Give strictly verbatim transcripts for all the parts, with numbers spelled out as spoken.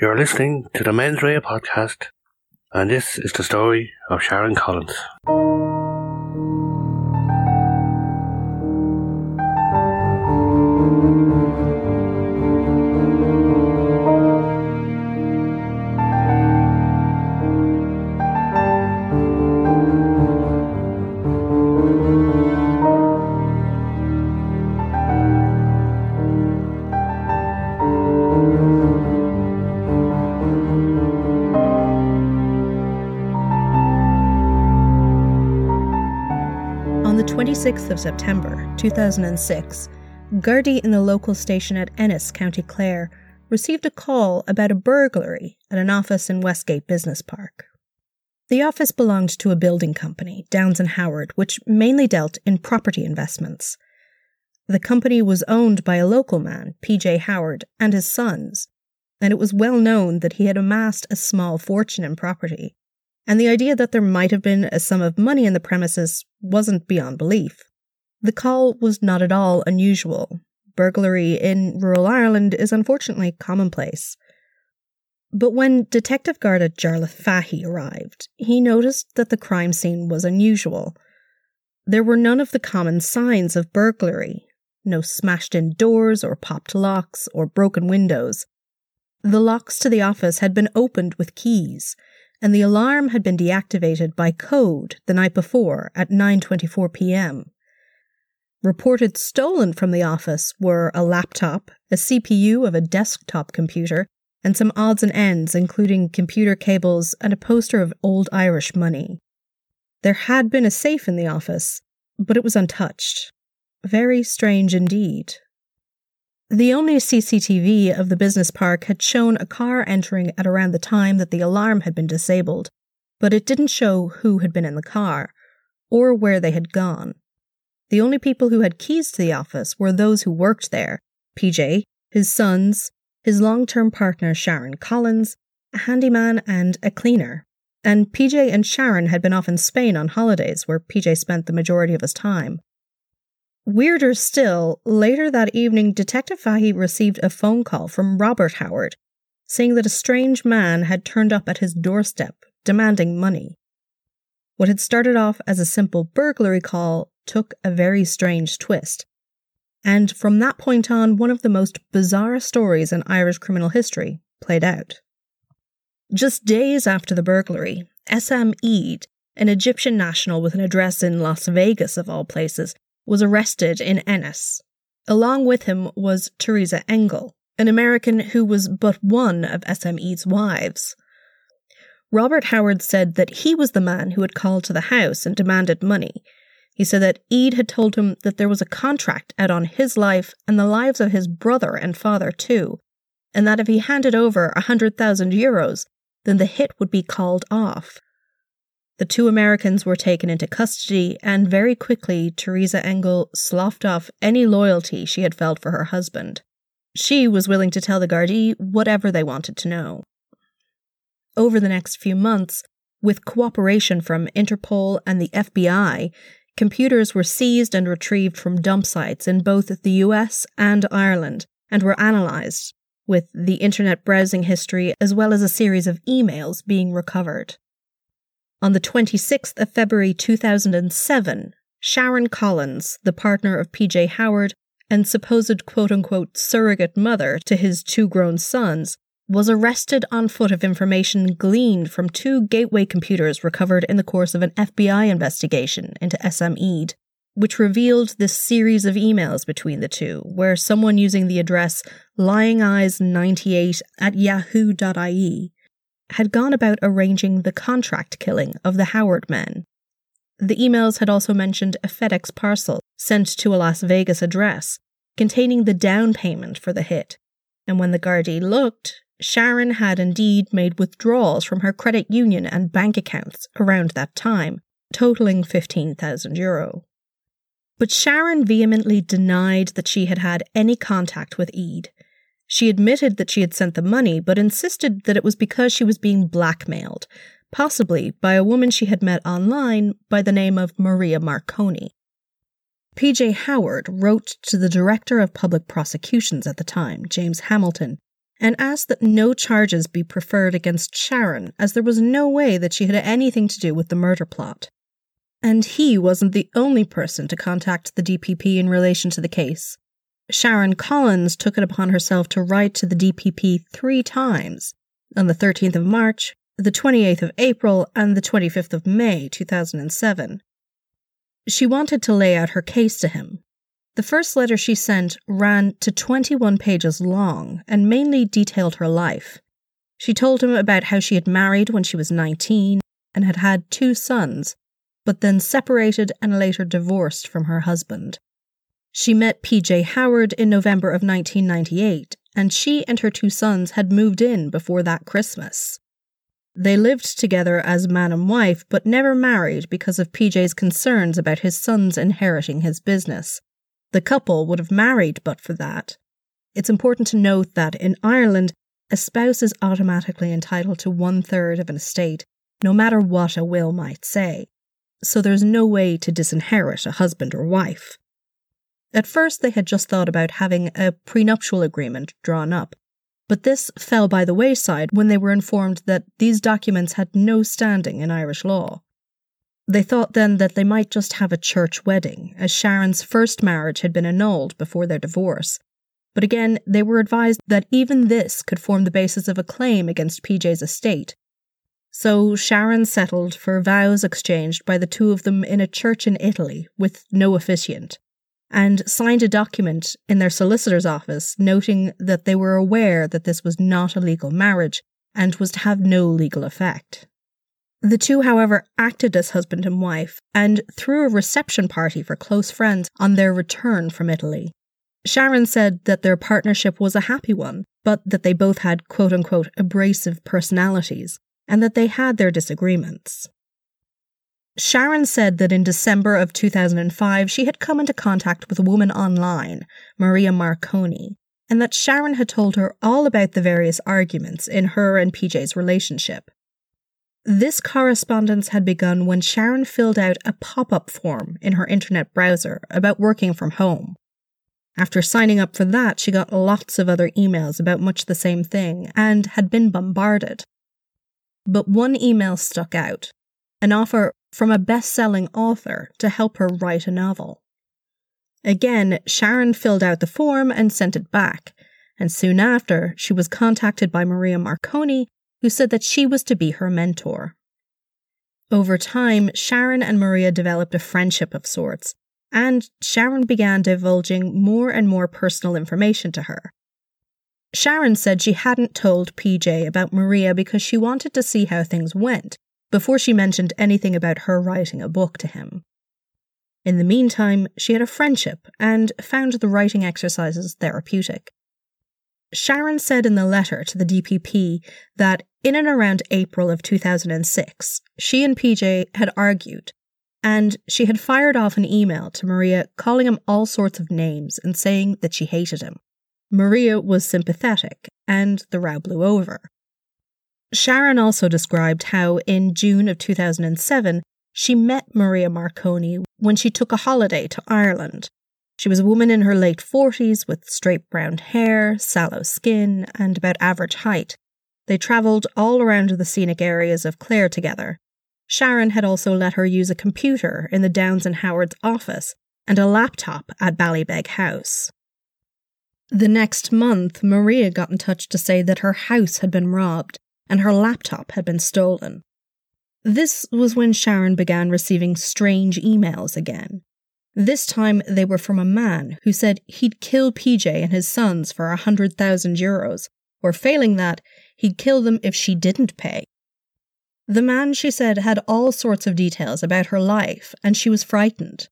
You're listening to the Men's Ray podcast, and this is the story of Sharon Collins. twenty-sixth of September, two thousand six, Gardaí in the local station at Ennis, County Clare, received a call about a burglary at an office in Westgate Business Park. The office belonged to a building company, Downs and Howard, which mainly dealt in property investments. The company was owned by a local man, P J Howard, and his sons, and it was well known that he had amassed a small fortune in property, and the idea that there might have been a sum of money in the premises wasn't beyond belief. The call was not at all unusual. Burglary in rural Ireland is unfortunately commonplace. But when Detective Garda Jarlath Fahey arrived, he noticed that the crime scene was unusual. There were none of the common signs of burglary. No smashed-in doors or popped locks or broken windows. The locks to the office had been opened with keys, and the alarm had been deactivated by code the night before at nine twenty-four p.m. Reported stolen from the office were a laptop, a C P U of a desktop computer, and some odds and ends, including computer cables and a poster of old Irish money. There had been a safe in the office, but it was untouched. Very strange indeed. The only C C T V of the business park had shown a car entering at around the time that the alarm had been disabled, but it didn't show who had been in the car, or where they had gone. The only people who had keys to the office were those who worked there, P J, his sons, his long-term partner Sharon Collins, a handyman and a cleaner. And P J and Sharon had been off in Spain on holidays, where P J spent the majority of his time. Weirder still, later that evening, Detective Fahey received a phone call from Robert Howard, saying that a strange man had turned up at his doorstep, demanding money. What had started off as a simple burglary call took a very strange twist, and from that point on, one of the most bizarre stories in Irish criminal history played out. Just days after the burglary, S M Eid, an Egyptian national with an address in Las Vegas of all places, was arrested in Ennis. Along with him was Teresa Engel, an American who was but one of S M E's wives. Robert Howard said that he was the man who had called to the house and demanded money. He said that Eid had told him that there was a contract out on his life and the lives of his brother and father too, and that if he handed over a hundred thousand euros, then the hit would be called off. The two Americans were taken into custody, and very quickly Teresa Engel sloughed off any loyalty she had felt for her husband. She was willing to tell the Gardaí whatever they wanted to know. Over the next few months, with cooperation from Interpol and the F B I, computers were seized and retrieved from dump sites in both the U S and Ireland, and were analysed, with the internet browsing history as well as a series of emails being recovered. On the twenty-sixth of February two thousand seven, Sharon Collins, the partner of P J Howard and supposed quote-unquote surrogate mother to his two grown sons, was arrested on foot of information gleaned from two gateway computers recovered in the course of an F B I investigation into S M Eid, which revealed this series of emails between the two, where someone using the address lying eyes ninety-eight at yahoo dot I E had gone about arranging the contract killing of the Howard men. The emails had also mentioned a FedEx parcel sent to a Las Vegas address containing the down payment for the hit, and when the Gardaí looked, Sharon had indeed made withdrawals from her credit union and bank accounts around that time, totaling fifteen thousand euro. But Sharon vehemently denied that she had had any contact with Eid. She admitted that she had sent the money, but insisted that it was because she was being blackmailed, possibly by a woman she had met online by the name of Maria Marconi. P J Howard wrote to the Director of Public Prosecutions at the time, James Hamilton, and asked that no charges be preferred against Sharon, as there was no way that she had anything to do with the murder plot. And he wasn't the only person to contact the D P P in relation to the case. Sharon Collins took it upon herself to write to the D P P three times, on the thirteenth of March, the twenty-eighth of April, and the twenty-fifth of May, two thousand seven. She wanted to lay out her case to him. The first letter she sent ran to twenty-one pages long and mainly detailed her life. She told him about how she had married when she was nineteen and had had two sons, but then separated and later divorced from her husband. She met P J Howard in November of nineteen ninety-eight, and she and her two sons had moved in before that Christmas. They lived together as man and wife, but never married because of P J's concerns about his sons inheriting his business. The couple would have married but for that. It's important to note that in Ireland, a spouse is automatically entitled to one-third of an estate, no matter what a will might say. So there's no way to disinherit a husband or wife. At first, they had just thought about having a prenuptial agreement drawn up, but this fell by the wayside when they were informed that these documents had no standing in Irish law. They thought then that they might just have a church wedding, as Sharon's first marriage had been annulled before their divorce. But again, they were advised that even this could form the basis of a claim against P J's estate. So Sharon settled for vows exchanged by the two of them in a church in Italy, with no officiant, and signed a document in their solicitor's office noting that they were aware that this was not a legal marriage and was to have no legal effect. The two, however, acted as husband and wife, and threw a reception party for close friends on their return from Italy. Sharon said that their partnership was a happy one, but that they both had quote-unquote abrasive personalities, and that they had their disagreements. Sharon said that in December of two thousand five, she had come into contact with a woman online, Maria Marconi, and that Sharon had told her all about the various arguments in her and P J's relationship. This correspondence had begun when Sharon filled out a pop-up form in her internet browser about working from home. After signing up for that, she got lots of other emails about much the same thing, and had been bombarded. But one email stuck out, an offer from a best-selling author to help her write a novel. Again, Sharon filled out the form and sent it back, and soon after, she was contacted by Maria Marconi, who said that she was to be her mentor. Over time, Sharon and Maria developed a friendship of sorts, and Sharon began divulging more and more personal information to her. Sharon said she hadn't told P J about Maria because she wanted to see how things went, before she mentioned anything about her writing a book to him. In the meantime, she had a friendship and found the writing exercises therapeutic. Sharon said in the letter to the D P P that in and around April of two thousand six, she and P J had argued, and she had fired off an email to Maria calling him all sorts of names and saying that she hated him. Maria was sympathetic, and the row blew over. Sharon also described how, in June of two thousand seven, she met Maria Marconi when she took a holiday to Ireland. She was a woman in her late forties with straight brown hair, sallow skin, and about average height. They travelled all around the scenic areas of Clare together. Sharon had also let her use a computer in the Downs and Howard's office and a laptop at Ballybeg House. The next month, Maria got in touch to say that her house had been robbed and her laptop had been stolen. This was when Sharon began receiving strange emails again. This time they were from a man who said he'd kill P J and his sons for a hundred thousand euros, or failing that, he'd kill them if she didn't pay. The man, she said, had all sorts of details about her life, and she was frightened.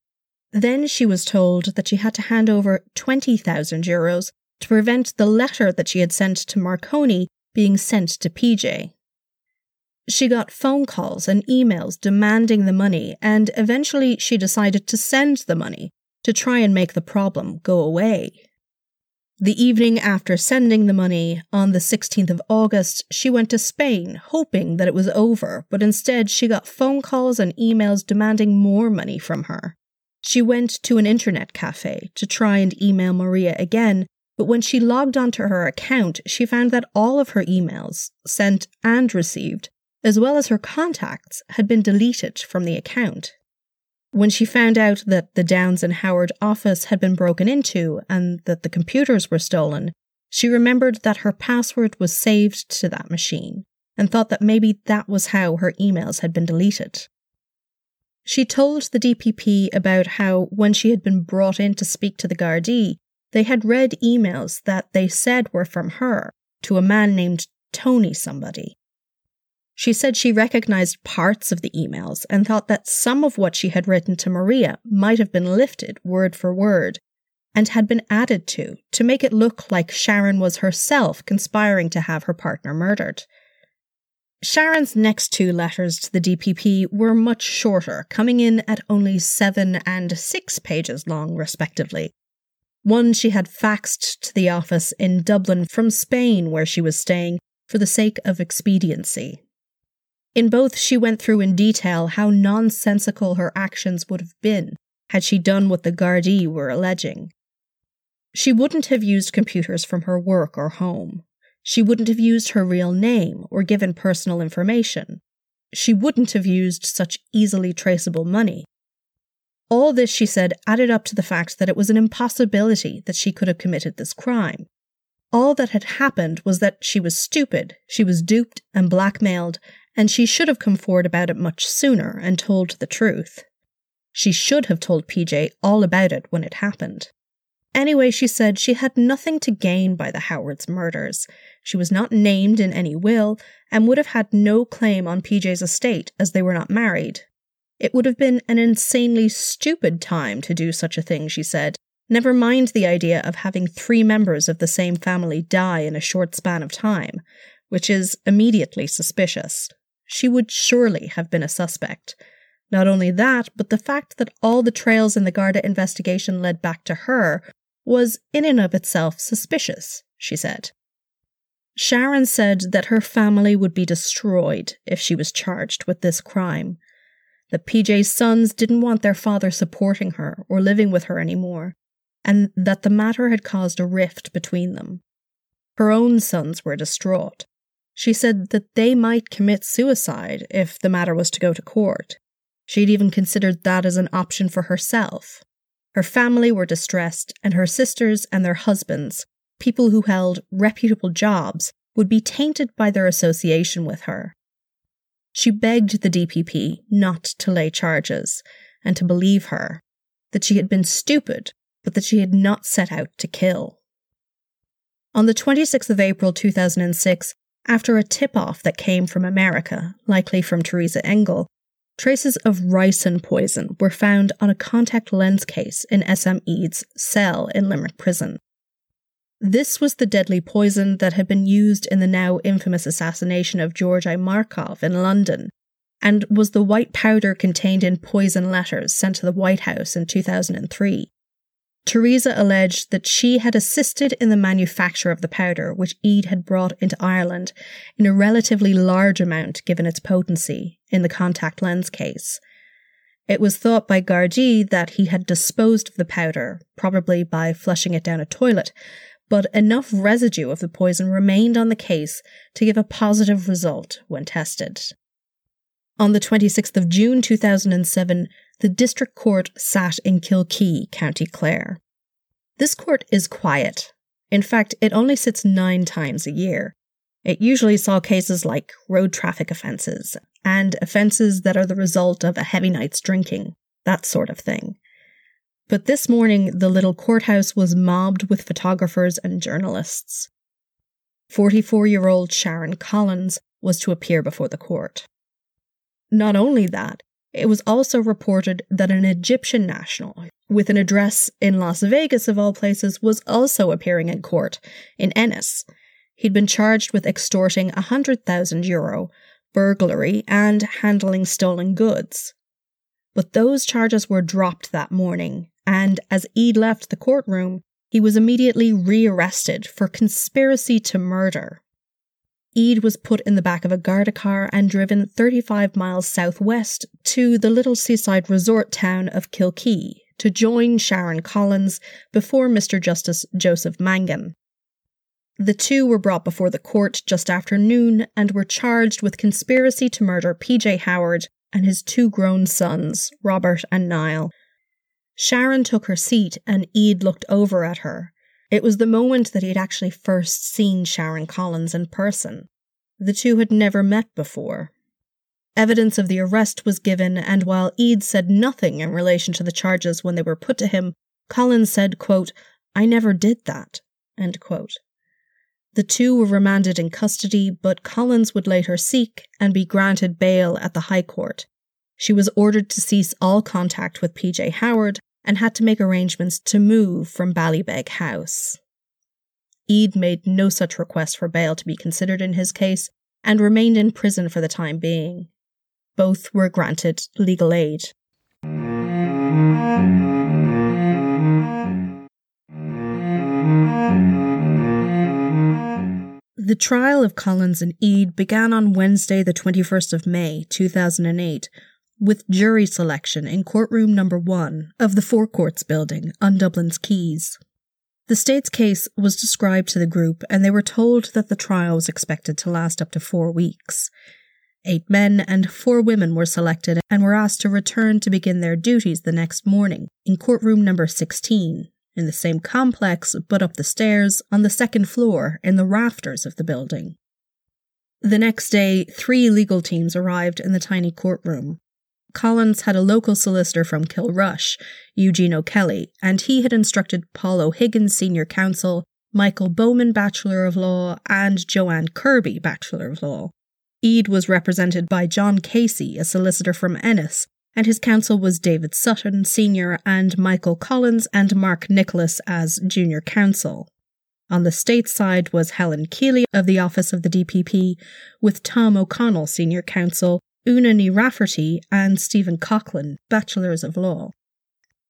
Then she was told that she had to hand over twenty thousand euros to prevent the letter that she had sent to Marconi being sent to P J. She got phone calls and emails demanding the money, and eventually she decided to send the money to try and make the problem go away. The evening after sending the money, on the sixteenth of August, she went to Spain, hoping that it was over, but instead she got phone calls and emails demanding more money from her. She went to an internet cafe to try and email Maria again, but when she logged onto her account, she found that all of her emails, sent and received, as well as her contacts, had been deleted from the account. When she found out that the Downs and Howard office had been broken into and that the computers were stolen, she remembered that her password was saved to that machine and thought that maybe that was how her emails had been deleted. She told the D P P about how, when she had been brought in to speak to the Gardaí, they had read emails that they said were from her to a man named Tony somebody. She said she recognized parts of the emails and thought that some of what she had written to Maria might have been lifted word for word and had been added to, to make it look like Sharon was herself conspiring to have her partner murdered. Sharon's next two letters to the D P P were much shorter, coming in at only seven and six pages long, respectively. One she had faxed to the office in Dublin from Spain, where she was staying, for the sake of expediency. In both, she went through in detail how nonsensical her actions would have been had she done what the Gardaí were alleging. She wouldn't have used computers from her work or home. She wouldn't have used her real name or given personal information. She wouldn't have used such easily traceable money. All this, she said, added up to the fact that it was an impossibility that she could have committed this crime. All that had happened was that she was stupid, she was duped and blackmailed, and she should have come forward about it much sooner and told the truth. She should have told P J all about it when it happened. Anyway, she said she had nothing to gain by the Howards' murders. She was not named in any will, and would have had no claim on P J's estate as they were not married. It would have been an insanely stupid time to do such a thing, she said, never mind the idea of having three members of the same family die in a short span of time, which is immediately suspicious. She would surely have been a suspect. Not only that, but the fact that all the trails in the Garda investigation led back to her was in and of itself suspicious, she said. Sharon said that her family would be destroyed if she was charged with this crime. That P J's sons didn't want their father supporting her or living with her anymore, and that the matter had caused a rift between them. Her own sons were distraught. She said that they might commit suicide if the matter was to go to court. She'd even considered that as an option for herself. Her family were distressed, and her sisters and their husbands, people who held reputable jobs, would be tainted by their association with her. She begged the D P P not to lay charges, and to believe her, that she had been stupid, but that she had not set out to kill. On the twenty-sixth of April two thousand six, after a tip-off that came from America, likely from Teresa Engel, traces of ricin poison were found on a contact lens case in S M Eade's cell in Limerick Prison. This was the deadly poison that had been used in the now infamous assassination of George I. Markov in London, and was the white powder contained in poison letters sent to the White House in two thousand three. Teresa alleged that she had assisted in the manufacture of the powder, which Eade had brought into Ireland in a relatively large amount given its potency in the contact lens case. It was thought by Gardaí that he had disposed of the powder, probably by flushing it down a toilet, but enough residue of the poison remained on the case to give a positive result when tested. On the twenty-sixth of June two thousand seven, the District Court sat in Kilkee, County Clare. This court is quiet. In fact, it only sits nine times a year. It usually saw cases like road traffic offences, and offences that are the result of a heavy night's drinking, that sort of thing. But this morning, the little courthouse was mobbed with photographers and journalists. forty-four-year-old Sharon Collins was to appear before the court. Not only that, it was also reported that an Egyptian national, with an address in Las Vegas of all places, was also appearing in court, in Ennis. He'd been charged with extorting one hundred thousand euro, burglary, and handling stolen goods. But those charges were dropped that morning, and as Eade left the courtroom, he was immediately rearrested for conspiracy to murder. Eade was put in the back of a Garda car and driven thirty-five miles southwest to the little seaside resort town of Kilkee to join Sharon Collins before Mister Justice Joseph Mangan. The two were brought before the court just after noon and were charged with conspiracy to murder P J Howard and his two grown sons, Robert and Niall. Sharon took her seat and Ede looked over at her. It was the moment that he had actually first seen Sharon Collins in person. The two had never met before. Evidence of the arrest was given, and while Ede said nothing in relation to the charges when they were put to him, Collins said, quote, "I never did that," end quote. The two were remanded in custody, but Collins would later seek and be granted bail at the High Court. She was ordered to cease all contact with P J Howard and had to make arrangements to move from Ballybeg House. Ede made no such request for bail to be considered in his case and remained in prison for the time being. Both were granted legal aid. The trial of Collins and Ede began on Wednesday the twenty-first of May two thousand eight with jury selection in courtroom number one of the Four Courts building on Dublin's Quays. The state's case was described to the group and they were told that the trial was expected to last up to four weeks. Eight men and four women were selected and were asked to return to begin their duties the next morning in courtroom number sixteen, in the same complex but up the stairs on the second floor in the rafters of the building. The next day, three legal teams arrived in the tiny courtroom. Collins had a local solicitor from Kilrush, Eugene O'Kelly, and he had instructed Paul O'Higgins, senior counsel, Michael Bowman, Bachelor of Law, and Joanne Kirby, Bachelor of Law. Ede was represented by John Casey, a solicitor from Ennis, and his counsel was David Sutton, senior, and Michael Collins and Mark Nicholas as junior counsel. On the state side was Helen Keeley of the office of the D P P, with Tom O'Connell, senior counsel, Una Ní Rafferty and Stephen Coughlin, Bachelors of Law.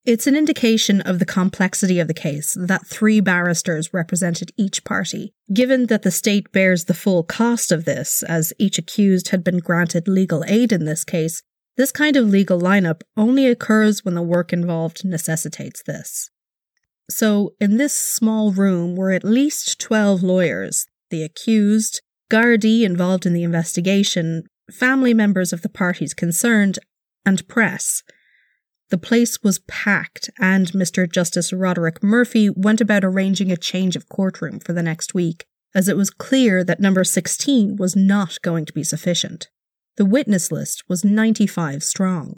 It's an indication of the complexity of the case that three barristers represented each party, given that the state bears the full cost of this, as each accused had been granted legal aid in this case. This kind of legal lineup only occurs when the work involved necessitates this. So, in this small room were at least twelve lawyers, the accused, Gardaí involved in the investigation, family members of the parties concerned, and press. The place was packed, and Mister Justice Roderick Murphy went about arranging a change of courtroom for the next week, as it was clear that number sixteen was not going to be sufficient. The witness list was ninety-five strong.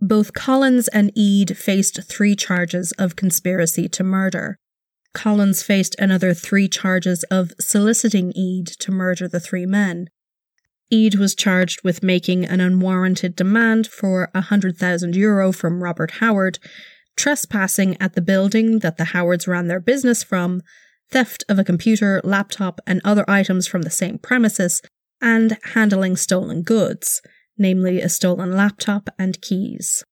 Both Collins and Ede faced three charges of conspiracy to murder. Collins faced another three charges of soliciting Ede to murder the three men. Ede was charged with making an unwarranted demand for one hundred thousand euro from Robert Howard, trespassing at the building that the Howards ran their business from, theft of a computer, laptop, and other items from the same premises, and handling stolen goods, namely a stolen laptop and keys.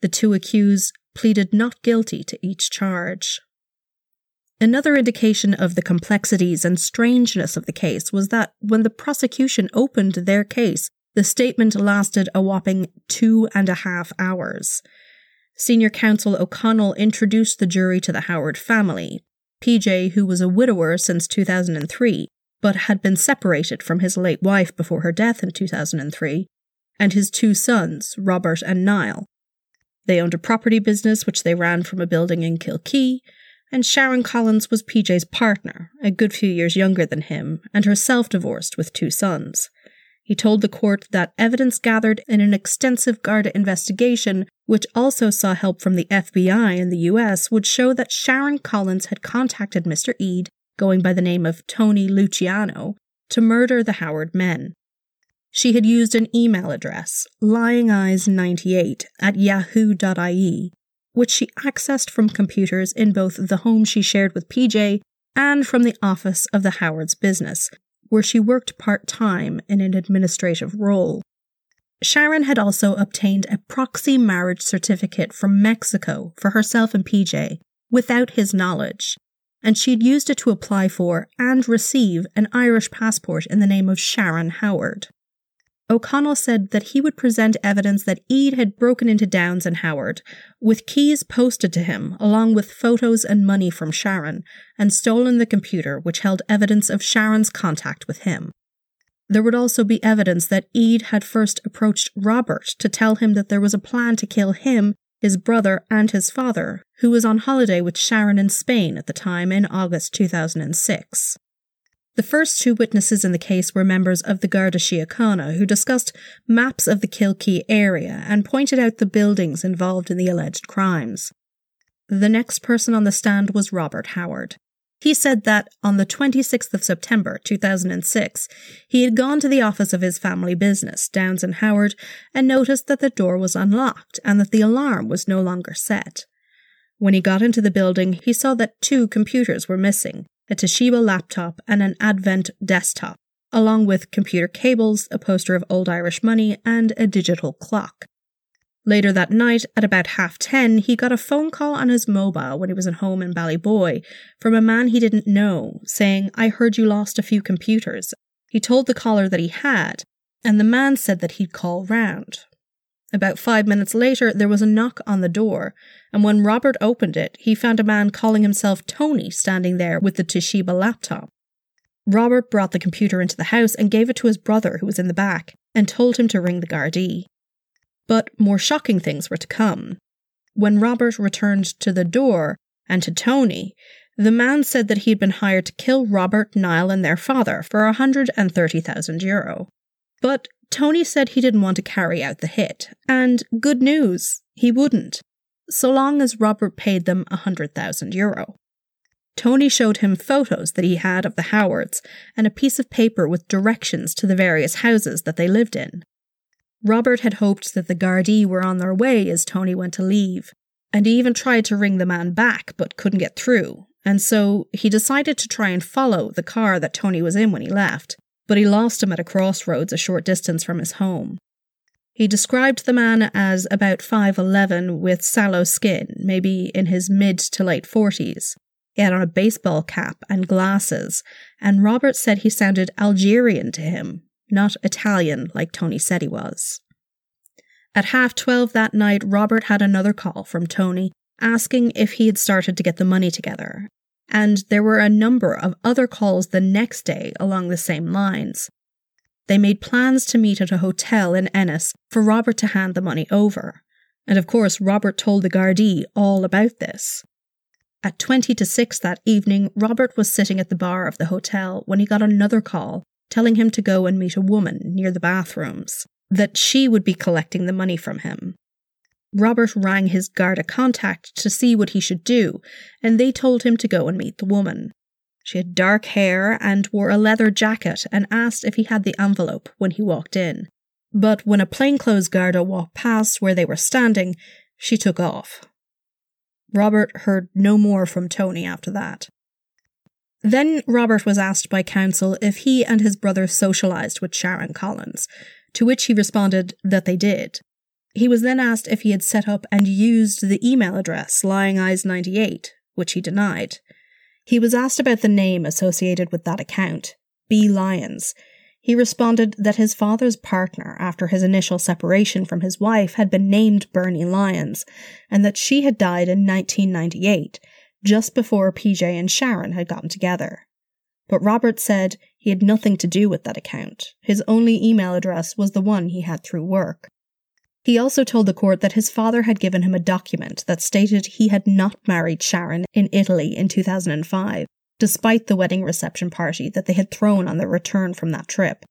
The two accused pleaded not guilty to each charge. Another indication of the complexities and strangeness of the case was that when the prosecution opened their case, the statement lasted a whopping two and a half hours. Senior counsel O'Connell introduced the jury to the Howard family, P J, who was a widower since two thousand three, but had been separated from his late wife before her death in two thousand three, and his two sons, Robert and Niall. They owned a property business which they ran from a building in Kilkee, and Sharon Collins was P J's partner, a good few years younger than him, and herself divorced with two sons. He told the court that evidence gathered in an extensive Garda investigation, which also saw help from the F B I in the U S, would show that Sharon Collins had contacted Mister Ede, going by the name of Tony Luciano, to murder the Howard men. She had used an email address, lying eyes ninety-eight, at yahoo dot I E, which she accessed from computers in both the home she shared with P J and from the office of the Howard's business, where she worked part-time in an administrative role. Sharon had also obtained a proxy marriage certificate from Mexico for herself and P J, without his knowledge, and she'd used it to apply for and receive an Irish passport in the name of Sharon Howard. O'Connell said that he would present evidence that Eade had broken into Downs and Howard, with keys posted to him, along with photos and money from Sharon, and stolen the computer, which held evidence of Sharon's contact with him. There would also be evidence that Eade had first approached Robert to tell him that there was a plan to kill him, his brother, and his father, who was on holiday with Sharon in Spain at the time in August two thousand six. The first two witnesses in the case were members of the Garda Síochána, who discussed maps of the Kilkee area and pointed out the buildings involved in the alleged crimes. The next person on the stand was Robert Howard. He said that on the twenty-sixth of September two thousand six, he had gone to the office of his family business, Downs and Howard, and noticed that the door was unlocked and that the alarm was no longer set. When he got into the building, he saw that two computers were missing, a Toshiba laptop and an Advent desktop, along with computer cables, a poster of old Irish money, and a digital clock. Later that night, at about half ten, he got a phone call on his mobile when he was at home in Ballyboy from a man he didn't know, saying, "I heard you lost a few computers." He told the caller that he had, and the man said that he'd call round. About five minutes later, there was a knock on the door, and when Robert opened it, he found a man calling himself Tony standing there with the Toshiba laptop. Robert brought the computer into the house and gave it to his brother, who was in the back, and told him to ring the Gardaí. But more shocking things were to come. When Robert returned to the door and to Tony, the man said that he had been hired to kill Robert, Niall, and their father for one hundred thirty thousand euro. But Tony said he didn't want to carry out the hit, and good news, he wouldn't, so long as Robert paid them one hundred thousand euro. Tony showed him photos that he had of the Howards and a piece of paper with directions to the various houses that they lived in. Robert had hoped that the Gardaí were on their way as Tony went to leave, and he even tried to ring the man back but couldn't get through, and so he decided to try and follow the car that Tony was in when he left, but he lost him at a crossroads a short distance from his home. He described the man as about five eleven with sallow skin, maybe in his mid to late forties. He had on a baseball cap and glasses, and Robert said he sounded Algerian to him, not Italian like Tony said he was. At half twelve that night, Robert had another call from Tony asking if he had started to get the money together, and there were a number of other calls the next day along the same lines. They made plans to meet at a hotel in Ennis for Robert to hand the money over, and of course Robert told the Gardaí all about this. At twenty to six that evening, Robert was sitting at the bar of the hotel when he got another call telling him to go and meet a woman near the bathrooms, that she would be collecting the money from him. Robert rang his Garda contact to see what he should do, and they told him to go and meet the woman. She had dark hair and wore a leather jacket and asked if he had the envelope when he walked in. But when a plainclothes Garda walked past where they were standing, she took off. Robert heard no more from Tony after that. Then Robert was asked by counsel if he and his brother socialised with Sharon Collins, to which he responded that they did. He was then asked if he had set up and used the email address lying eyes ninety-eight, which he denied. He was asked about the name associated with that account, B. Lyons. He responded that his father's partner, after his initial separation from his wife, had been named Bernie Lyons, and that she had died in nineteen ninety-eight, just before P J and Sharon had gotten together. But Robert said he had nothing to do with that account. His only email address was the one he had through work. He also told the court that his father had given him a document that stated he had not married Sharon in Italy in two thousand five, despite the wedding reception party that they had thrown on their return from that trip.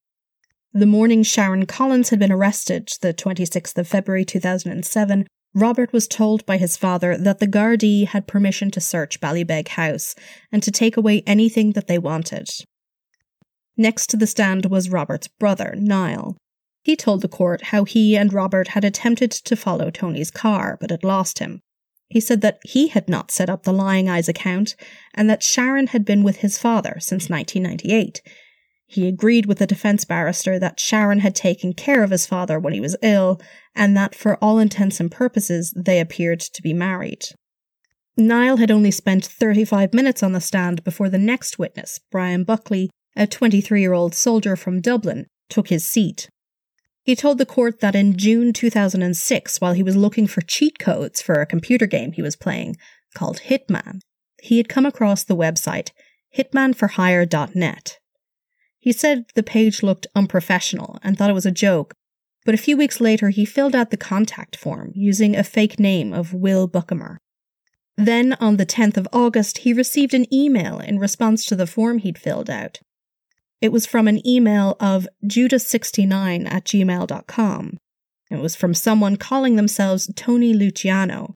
The morning Sharon Collins had been arrested, the twenty-sixth of February two thousand seven, Robert was told by his father that the Gardaí had permission to search Ballybeg House and to take away anything that they wanted. Next to the stand was Robert's brother, Niall. He told the court how he and Robert had attempted to follow Tony's car, but had lost him. He said that he had not set up the Lying Eyes account and that Sharon had been with his father since nineteen ninety-eight. He agreed with the defence barrister that Sharon had taken care of his father when he was ill, and that for all intents and purposes they appeared to be married. Niall had only spent thirty-five minutes on the stand before the next witness, Brian Buckley, a twenty-three-year-old soldier from Dublin, took his seat. He told the court that in June two thousand six, while he was looking for cheat codes for a computer game he was playing called Hitman, he had come across the website hitman for hire dot net. He said the page looked unprofessional and thought it was a joke, but a few weeks later he filled out the contact form using a fake name of Will Buckemer. Then, on the tenth of August, he received an email in response to the form he'd filled out. It was from an email of judas sixty-nine at gmail dot com. It was from someone calling themselves Tony Luciano,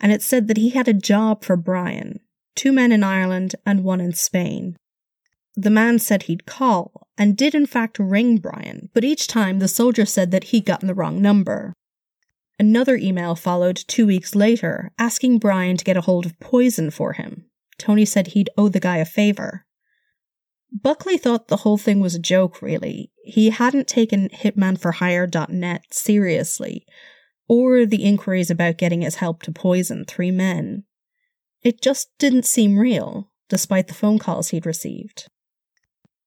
and it said that he had a job for Brian, two men in Ireland and one in Spain. The man said he'd call, and did in fact ring Brian, but each time the soldier said that he'd gotten the wrong number. Another email followed two weeks later, asking Brian to get a hold of poison for him. Tony said he'd owe the guy a favour. Buckley thought the whole thing was a joke, really. He hadn't taken hitman for hire dot net seriously, or the inquiries about getting his help to poison three men. It just didn't seem real, despite the phone calls he'd received.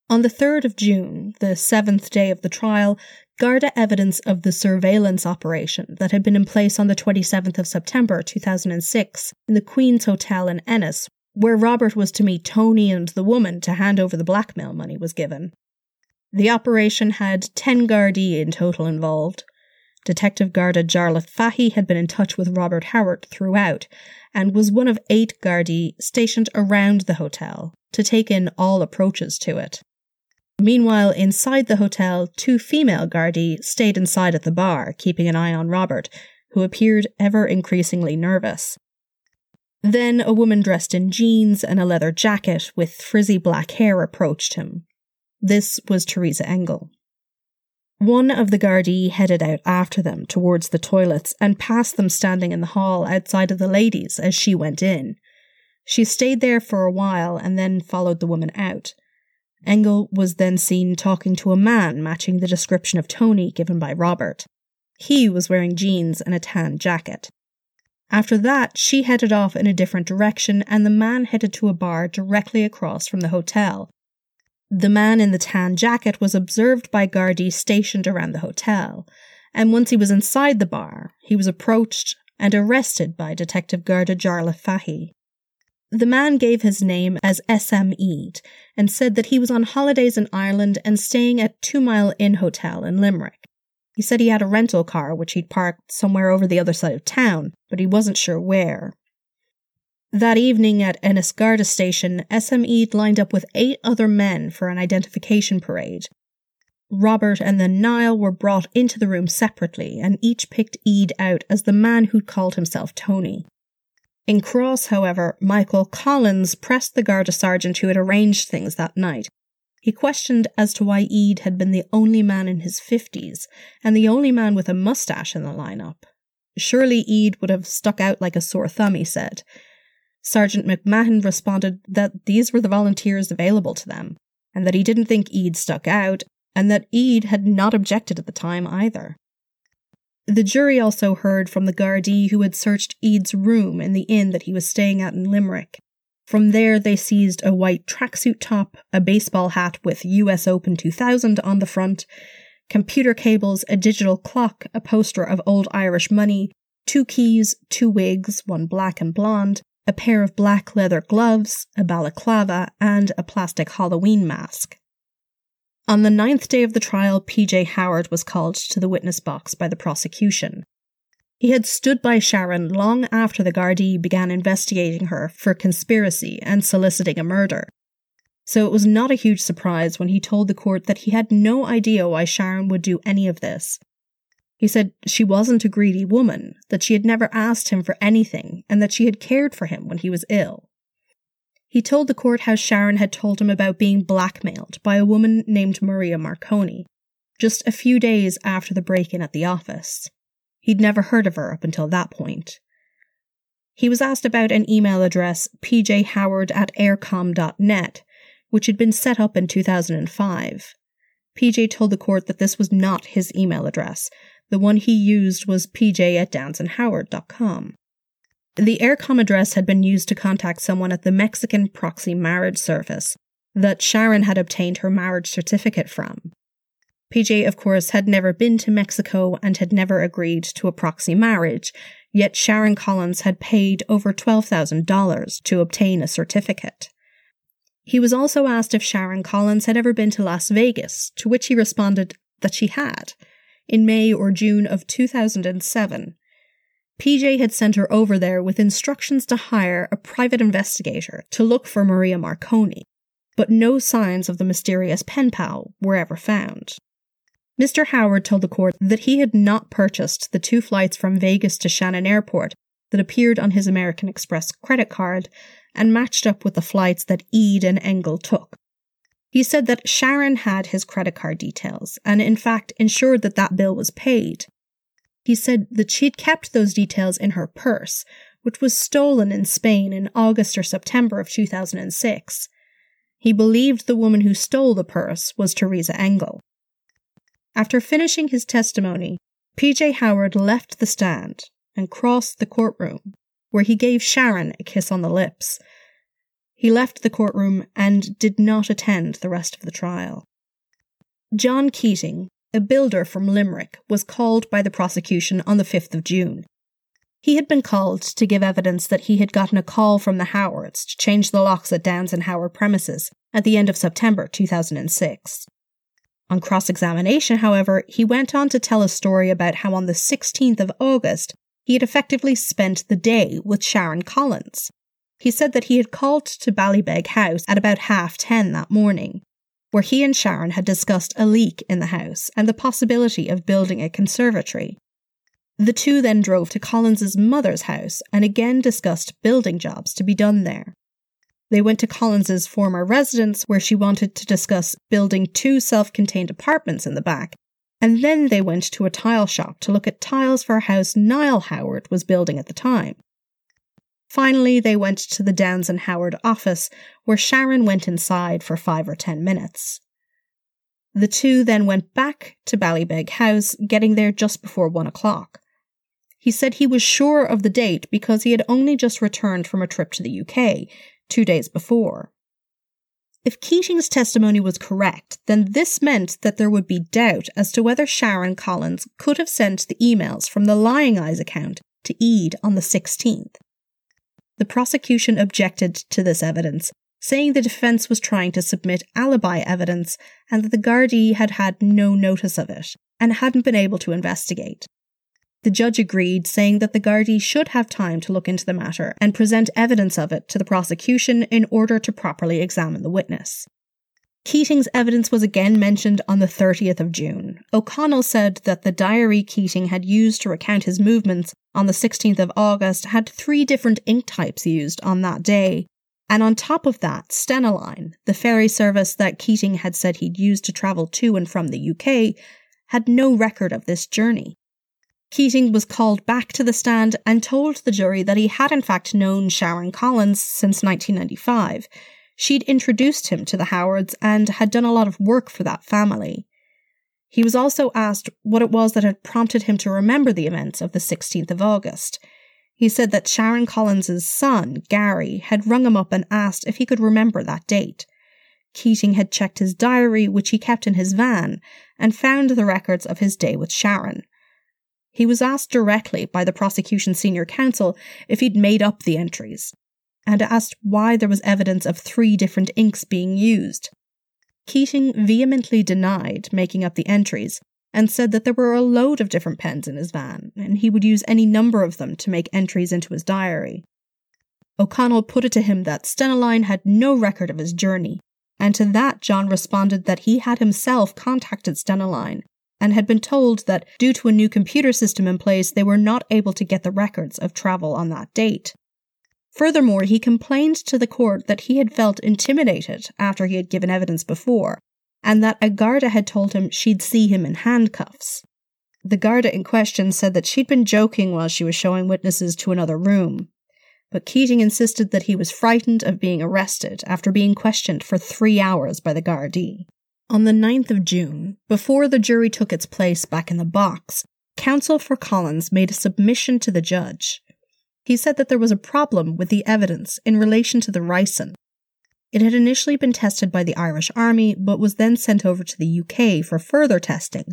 On the third of June, the seventh day of the trial, Garda evidence of the surveillance operation that had been in place on the twenty-seventh of September two thousand six in the Queen's Hotel in Ennis, where Robert was to meet Tony and the woman to hand over the blackmail money, was given. The operation had ten Gardaí in total involved. Detective Garda Jarlath Fahy had been in touch with Robert Howard throughout, and was one of eight Gardaí stationed around the hotel to take in all approaches to it. Meanwhile, inside the hotel, two female Gardaí stayed inside at the bar, keeping an eye on Robert, who appeared ever increasingly nervous. Then a woman dressed in jeans and a leather jacket with frizzy black hair approached him. This was Teresa Engel. One of the Gardaí headed out after them towards the toilets and passed them standing in the hall outside of the ladies as she went in. She stayed there for a while and then followed the woman out. Engel was then seen talking to a man matching the description of Tony given by Robert. He was wearing jeans and a tan jacket. After that, she headed off in a different direction, and the man headed to a bar directly across from the hotel. The man in the tan jacket was observed by Gardaí stationed around the hotel, and once he was inside the bar, he was approached and arrested by Detective Garda Jarlath Fahy. The man gave his name as S M Eade, and said that he was on holidays in Ireland and staying at Two Mile Inn Hotel in Limerick. He said he had a rental car which he'd parked somewhere over the other side of town, but he wasn't sure where. That evening at Ennisgarda station, S M Eade lined up with eight other men for an identification parade. Robert and then Niall were brought into the room separately, and each picked Eade out as the man who'd called himself Tony. In Cross, however, Michael Collins pressed the Garda sergeant who had arranged things that night. He questioned as to why Eade had been the only man in his fifties, and the only man with a moustache in the lineup. Surely Eade would have stuck out like a sore thumb, he said. Sergeant McMahon responded that these were the volunteers available to them, and that he didn't think Eade stuck out, and that Eade had not objected at the time either. The jury also heard from the Gardaí who had searched Eade's room in the inn that he was staying at in Limerick. From there, they seized a white tracksuit top, a baseball hat with U S Open two thousand on the front, computer cables, a digital clock, a poster of old Irish money, two keys, two wigs, one black and blonde, a pair of black leather gloves, a balaclava, and a plastic Halloween mask. On the ninth day of the trial, P J Howard was called to the witness box by the prosecution. He had stood by Sharon long after the Gardaí began investigating her for conspiracy and soliciting a murder, so it was not a huge surprise when he told the court that he had no idea why Sharon would do any of this. He said she wasn't a greedy woman, that she had never asked him for anything, and that she had cared for him when he was ill. He told the court how Sharon had told him about being blackmailed by a woman named Maria Marconi, just a few days after the break-in at the office. He'd never heard of her up until that point. He was asked about an email address, p j howard at aircom dot net, which had been set up in two thousand five. P J told the court that this was not his email address. The one he used was p j at downs and howard dot com. The Aircom address had been used to contact someone at the Mexican proxy marriage service that Sharon had obtained her marriage certificate from. P J, of course, had never been to Mexico and had never agreed to a proxy marriage, yet Sharon Collins had paid over twelve thousand dollars to obtain a certificate. He was also asked if Sharon Collins had ever been to Las Vegas, to which he responded that she had, in May or June of two thousand seven. P J had sent her over there with instructions to hire a private investigator to look for Maria Marconi, but no signs of the mysterious pen pal were ever found. Mister Howard told the court that he had not purchased the two flights from Vegas to Shannon Airport that appeared on his American Express credit card and matched up with the flights that Eade and Engel took. He said that Sharon had his credit card details and, in fact, ensured that that bill was paid. He said that she'd kept those details in her purse, which was stolen in Spain in August or September of two thousand six. He believed the woman who stole the purse was Teresa Engel. After finishing his testimony, P J Howard left the stand and crossed the courtroom, where he gave Sharon a kiss on the lips. He left the courtroom and did not attend the rest of the trial. John Keating, a builder from Limerick, was called by the prosecution on the fifth of June. He had been called to give evidence that he had gotten a call from the Howards to change the locks at Downs and Howard premises at the end of September two thousand six. On cross-examination, however, he went on to tell a story about how on the sixteenth of August he had effectively spent the day with Sharon Collins. He said that he had called to Ballybeg House at about half ten that morning, where he and Sharon had discussed a leak in the house and the possibility of building a conservatory. The two then drove to Collins's mother's house and again discussed building jobs to be done there. They went to Collins's former residence, where she wanted to discuss building two self-contained apartments in the back, and then they went to a tile shop to look at tiles for a house Niall Howard was building at the time. Finally, they went to the Downs and Howard office, where Sharon went inside for five or ten minutes. The two then went back to Ballybeg House, getting there just before one o'clock. He said he was sure of the date because he had only just returned from a trip to the U K, two days before. If Keating's testimony was correct, then this meant that there would be doubt as to whether Sharon Collins could have sent the emails from the Lying Eyes account to Eade on the sixteenth. The prosecution objected to this evidence, saying the defence was trying to submit alibi evidence and that the Gardaí had had no notice of it and hadn't been able to investigate. The judge agreed, saying that the Gardaí should have time to look into the matter and present evidence of it to the prosecution in order to properly examine the witness. Keating's evidence was again mentioned on the thirtieth of June. O'Connell said that the diary Keating had used to recount his movements on the sixteenth of August had three different ink types used on that day, and on top of that, Stenoline, the ferry service that Keating had said he'd used to travel to and from the U K, had no record of this journey. Keating was called back to the stand and told the jury that he had in fact known Sharon Collins since nineteen ninety-five. She'd introduced him to the Howards and had done a lot of work for that family. He was also asked what it was that had prompted him to remember the events of the sixteenth of August. He said that Sharon Collins's son, Gary, had rung him up and asked if he could remember that date. Keating had checked his diary, which he kept in his van, and found the records of his day with Sharon. He was asked directly by the prosecution's senior counsel if he'd made up the entries, and asked why there was evidence of three different inks being used. Keating vehemently denied making up the entries, and said that there were a load of different pens in his van, and he would use any number of them to make entries into his diary. O'Connell put it to him that Stenoline had no record of his journey, and to that John responded that he had himself contacted Stenoline, and had been told that, due to a new computer system in place, they were not able to get the records of travel on that date. Furthermore, he complained to the court that he had felt intimidated after he had given evidence before, and that a Garda had told him she'd see him in handcuffs. The Garda in question said that she'd been joking while she was showing witnesses to another room, but Keating insisted that he was frightened of being arrested after being questioned for three hours by the Gardaí. On the ninth of June, before the jury took its place back in the box, counsel for Collins made a submission to the judge. He said that there was a problem with the evidence in relation to the ricin. It had initially been tested by the Irish Army, but was then sent over to the U K for further testing,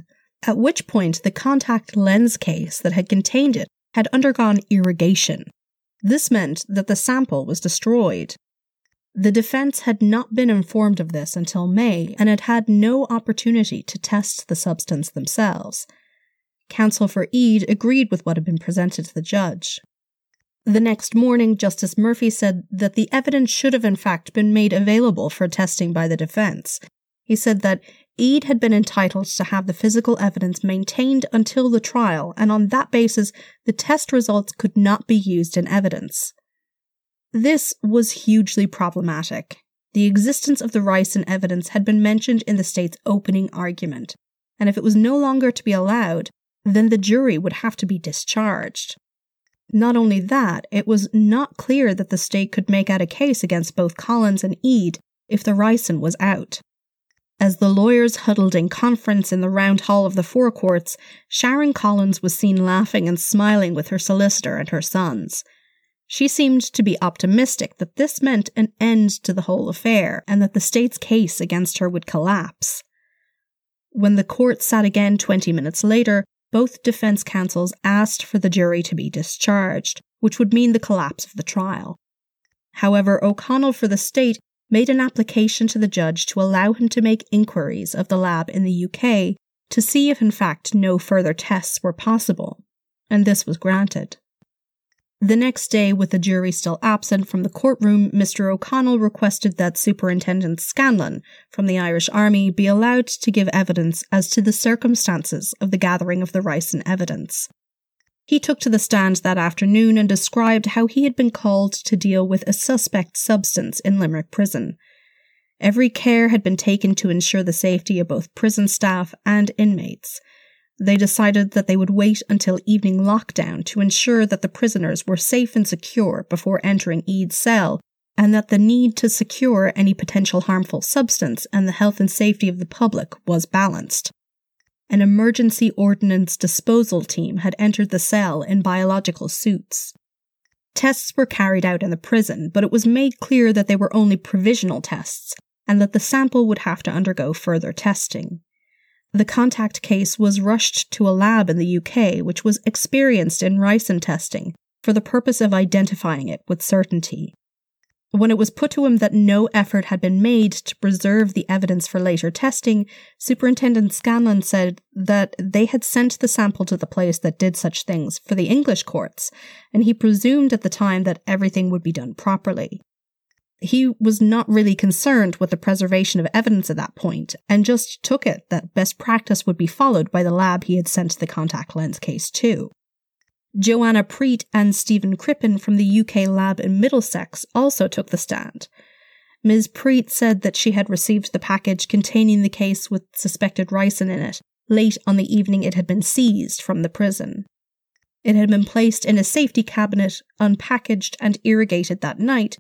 at which point the contact lens case that had contained it had undergone irrigation. This meant that the sample was destroyed. The defense had not been informed of this until May and had had no opportunity to test the substance themselves. Counsel for Eade agreed with what had been presented to the judge. The next morning, Justice Murphy said that the evidence should have in fact been made available for testing by the defense. He said that Eade had been entitled to have the physical evidence maintained until the trial, and on that basis, the test results could not be used in evidence. This was hugely problematic. The existence of the rice in evidence had been mentioned in the state's opening argument, and if it was no longer to be allowed, then the jury would have to be discharged. Not only that, it was not clear that the state could make out a case against both Collins and Eade if the ricin was out. As the lawyers huddled in conference in the round hall of the forecourts, Sharon Collins was seen laughing and smiling with her solicitor and her sons. She seemed to be optimistic that this meant an end to the whole affair and that the state's case against her would collapse. When the court sat again twenty minutes later, both defense counsels asked for the jury to be discharged, which would mean the collapse of the trial. However, O'Connell for the state made an application to the judge to allow him to make inquiries of the lab in the U K to see if in fact no further tests were possible, and this was granted. The next day, with the jury still absent from the courtroom, Mister O'Connell requested that Superintendent Scanlon from the Irish Army be allowed to give evidence as to the circumstances of the gathering of the ricin evidence. He took to the stand that afternoon and described how he had been called to deal with a suspect substance in Limerick prison. Every care had been taken to ensure the safety of both prison staff and inmates. They decided that they would wait until evening lockdown to ensure that the prisoners were safe and secure before entering Eade's cell, and that the need to secure any potential harmful substance and the health and safety of the public was balanced. An emergency ordnance disposal team had entered the cell in biological suits. Tests were carried out in the prison, but it was made clear that they were only provisional tests, and that the sample would have to undergo further testing. The contact case was rushed to a lab in the U K, which was experienced in ricin testing, for the purpose of identifying it with certainty. When it was put to him that no effort had been made to preserve the evidence for later testing, Superintendent Scanlon said that they had sent the sample to the place that did such things for the English courts, and he presumed at the time that everything would be done properly. He was not really concerned with the preservation of evidence at that point, and just took it that best practice would be followed by the lab he had sent the contact lens case to. Joanna Preet and Stephen Crippen from the U K lab in Middlesex also took the stand. Miz Preet said that she had received the package containing the case with suspected ricin in it late on the evening it had been seized from the prison. It had been placed in a safety cabinet, unpackaged and irrigated that night,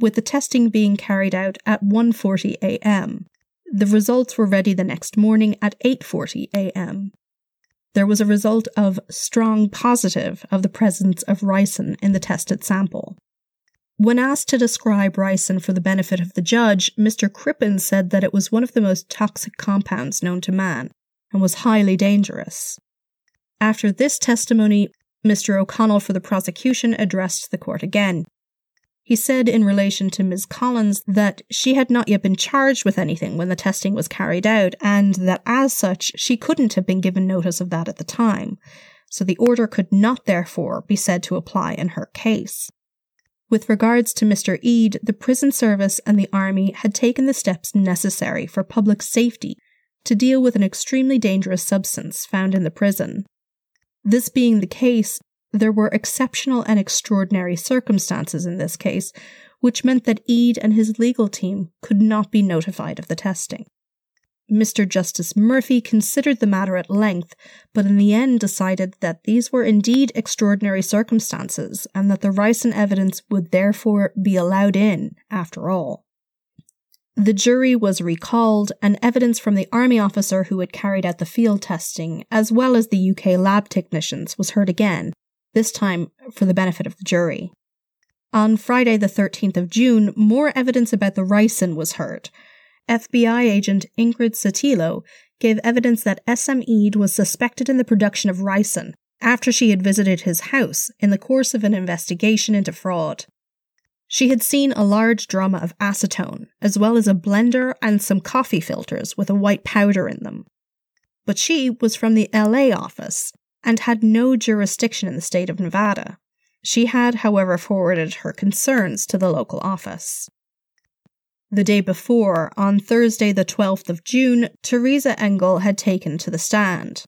with the testing being carried out at one forty a.m. The results were ready the next morning at eight forty a.m. There was a result of strong positive of the presence of ricin in the tested sample. When asked to describe ricin for the benefit of the judge, Mister Crippen said that it was one of the most toxic compounds known to man and was highly dangerous. After this testimony, Mister O'Connell for the prosecution addressed the court again. He said in relation to Miz Collins that she had not yet been charged with anything when the testing was carried out, and that as such she couldn't have been given notice of that at the time, so the order could not therefore be said to apply in her case. With regards to Mister Eade, the prison service and the army had taken the steps necessary for public safety to deal with an extremely dangerous substance found in the prison. This being the case, there were exceptional and extraordinary circumstances in this case, which meant that Eade and his legal team could not be notified of the testing. Mister Justice Murphy considered the matter at length, but in the end decided that these were indeed extraordinary circumstances and that the ricin evidence would therefore be allowed in, after all. The jury was recalled, and evidence from the army officer who had carried out the field testing, as well as the U K lab technicians, was heard again, this time for the benefit of the jury. On Friday, the thirteenth of June, more evidence about the ricin was heard. F B I agent Ingrid Sotillo gave evidence that S M Eade was suspected in the production of ricin after she had visited his house in the course of an investigation into fraud. She had seen a large drama of acetone, as well as a blender and some coffee filters with a white powder in them. But she was from the L A office and had no jurisdiction in the state of Nevada. She had, however, forwarded her concerns to the local office. The day before, on Thursday the twelfth of June, Teresa Engel had taken to the stand.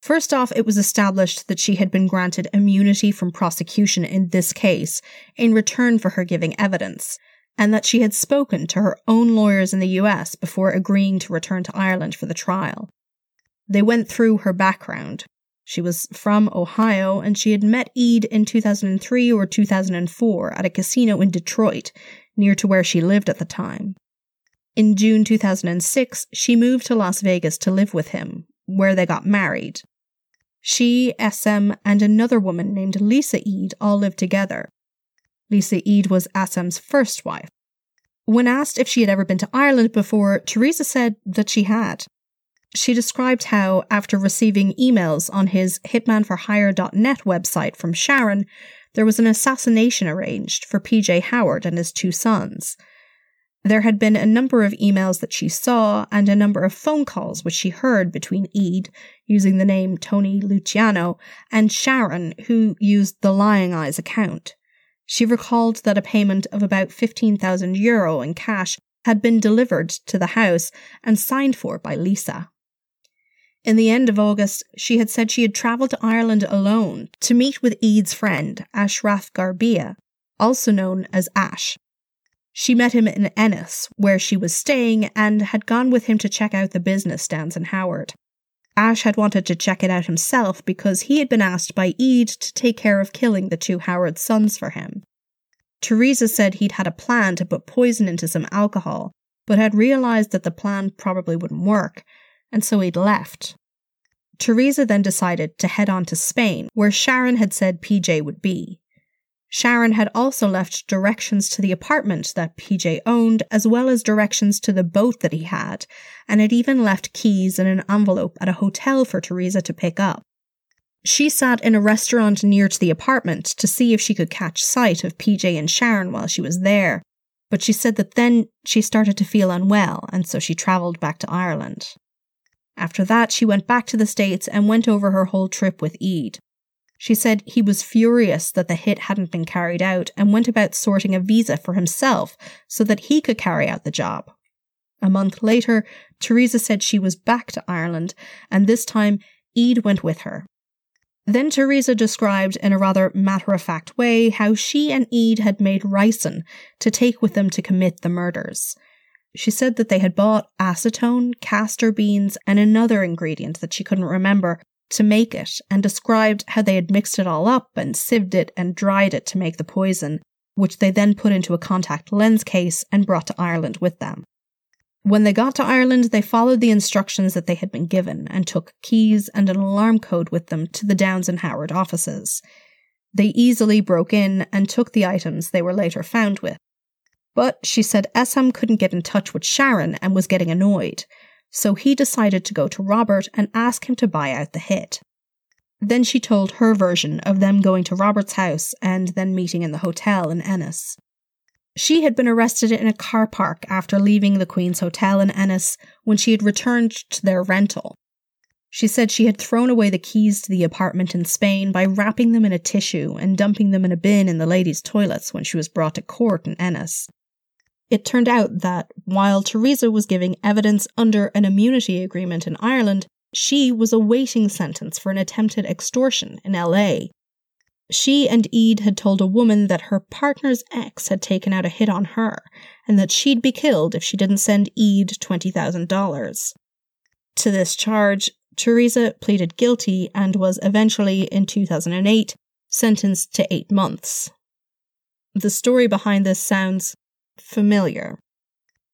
First off, it was established that she had been granted immunity from prosecution in this case in return for her giving evidence, and that she had spoken to her own lawyers in the U S before agreeing to return to Ireland for the trial. They went through her background. She was from Ohio, and she had met Eade in two thousand three or two thousand four at a casino in Detroit, near to where she lived at the time. In June two thousand six, she moved to Las Vegas to live with him, where they got married. She, S M, and another woman named Lisa Eade all lived together. Lisa Eade was S M's first wife. When asked if she had ever been to Ireland before, Teresa said that she had. She described how, after receiving emails on his hitman for hire dot net website from Sharon, there was an assassination arranged for P J Howard and his two sons. There had been a number of emails that she saw and a number of phone calls which she heard between Eade, using the name Tony Luciano, and Sharon, who used the Lying Eyes account. She recalled that a payment of about fifteen thousand euro in cash had been delivered to the house and signed for by Lisa. In the end of August, she had said she had travelled to Ireland alone to meet with Eade's friend, Ashraf Garbia, also known as Ash. She met him in Ennis, where she was staying, and had gone with him to check out the business stands in Howard. Ash had wanted to check it out himself because he had been asked by Eade to take care of killing the two Howard sons for him. Teresa said he'd had a plan to put poison into some alcohol, but had realised that the plan probably wouldn't work, and so he'd left. Teresa then decided to head on to Spain, where Sharon had said P J would be. Sharon had also left directions to the apartment that P J owned, as well as directions to the boat that he had, and had even left keys in an envelope at a hotel for Teresa to pick up. She sat in a restaurant near to the apartment to see if she could catch sight of P J and Sharon while she was there, but she said that then she started to feel unwell, and so she travelled back to Ireland. After that, she went back to the States and went over her whole trip with Eade. She said he was furious that the hit hadn't been carried out and went about sorting a visa for himself so that he could carry out the job. A month later, Teresa said she was back to Ireland, and this time Eade went with her. Then Teresa described in a rather matter-of-fact way how she and Eade had made ricin to take with them to commit the murders. She said that they had bought acetone, castor beans, and another ingredient that she couldn't remember to make it, and described how they had mixed it all up and sieved it and dried it to make the poison, which they then put into a contact lens case and brought to Ireland with them. When they got to Ireland, they followed the instructions that they had been given and took keys and an alarm code with them to the Downs and Howard offices. They easily broke in and took the items they were later found with. But, she said, S M couldn't get in touch with Sharon and was getting annoyed, so he decided to go to Robert and ask him to buy out the hit. Then she told her version of them going to Robert's house and then meeting in the hotel in Ennis. She had been arrested in a car park after leaving the Queen's Hotel in Ennis when she had returned to their rental. She said she had thrown away the keys to the apartment in Spain by wrapping them in a tissue and dumping them in a bin in the ladies' toilets when she was brought to court in Ennis. It turned out that, while Teresa was giving evidence under an immunity agreement in Ireland, she was awaiting sentence for an attempted extortion in L A. She and Eade had told a woman that her partner's ex had taken out a hit on her, and that she'd be killed if she didn't send Eade twenty thousand dollars. To this charge, Teresa pleaded guilty and was eventually, in two thousand eight, sentenced to eight months. The story behind this sounds familiar.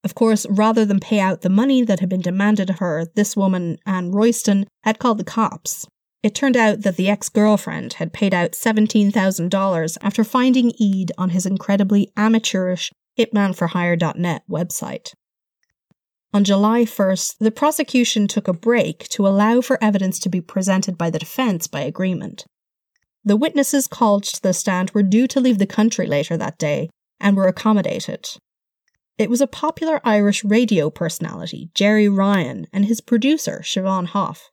Of course, rather than pay out the money that had been demanded of her, this woman, Anne Royston, had called the cops. It turned out that the ex-girlfriend had paid out seventeen thousand dollars after finding Eid on his incredibly amateurish hitman for hire dot net website. On July first, the prosecution took a break to allow for evidence to be presented by the defense by agreement. The witnesses called to the stand were due to leave the country later that day and were accommodated. It was a popular Irish radio personality, Jerry Ryan, and his producer, Siobhan Hough.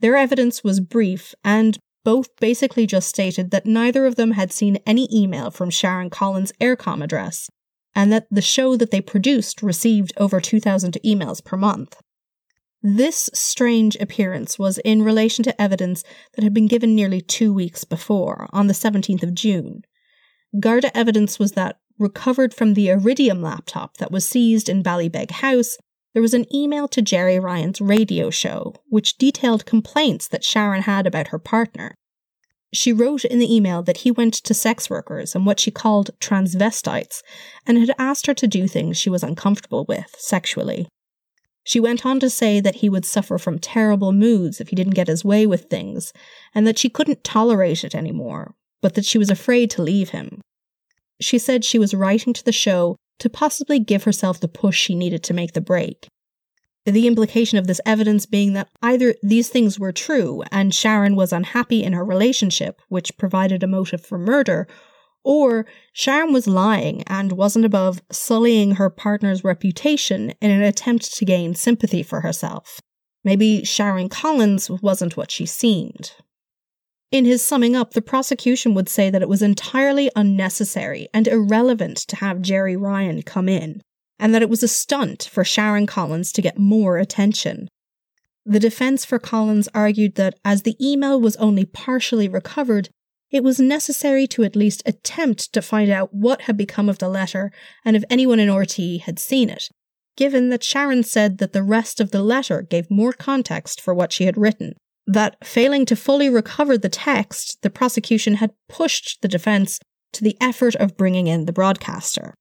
Their evidence was brief, and both basically just stated that neither of them had seen any email from Sharon Collins' Aircom address, and that the show that they produced received over two thousand emails per month. This strange appearance was in relation to evidence that had been given nearly two weeks before, on the seventeenth of June. Garda evidence was that, recovered from the Iridium laptop that was seized in Ballybeg House, there was an email to Jerry Ryan's radio show, which detailed complaints that Sharon had about her partner. She wrote in the email that he went to sex workers and what she called transvestites, and had asked her to do things she was uncomfortable with, sexually. She went on to say that he would suffer from terrible moods if he didn't get his way with things, and that she couldn't tolerate it anymore, but that she was afraid to leave him. She said she was writing to the show to possibly give herself the push she needed to make the break. The implication of this evidence being that either these things were true and Sharon was unhappy in her relationship, which provided a motive for murder, or Sharon was lying and wasn't above sullying her partner's reputation in an attempt to gain sympathy for herself. Maybe Sharon Collins wasn't what she seemed. In his summing up, the prosecution would say that it was entirely unnecessary and irrelevant to have Jerry Ryan come in, and that it was a stunt for Sharon Collins to get more attention. The defense for Collins argued that as the email was only partially recovered, it was necessary to at least attempt to find out what had become of the letter and if anyone in R T E had seen it, given that Sharon said that the rest of the letter gave more context for what she had written. That, failing to fully recover the text, the prosecution had pushed the defense to the effort of bringing in the broadcaster.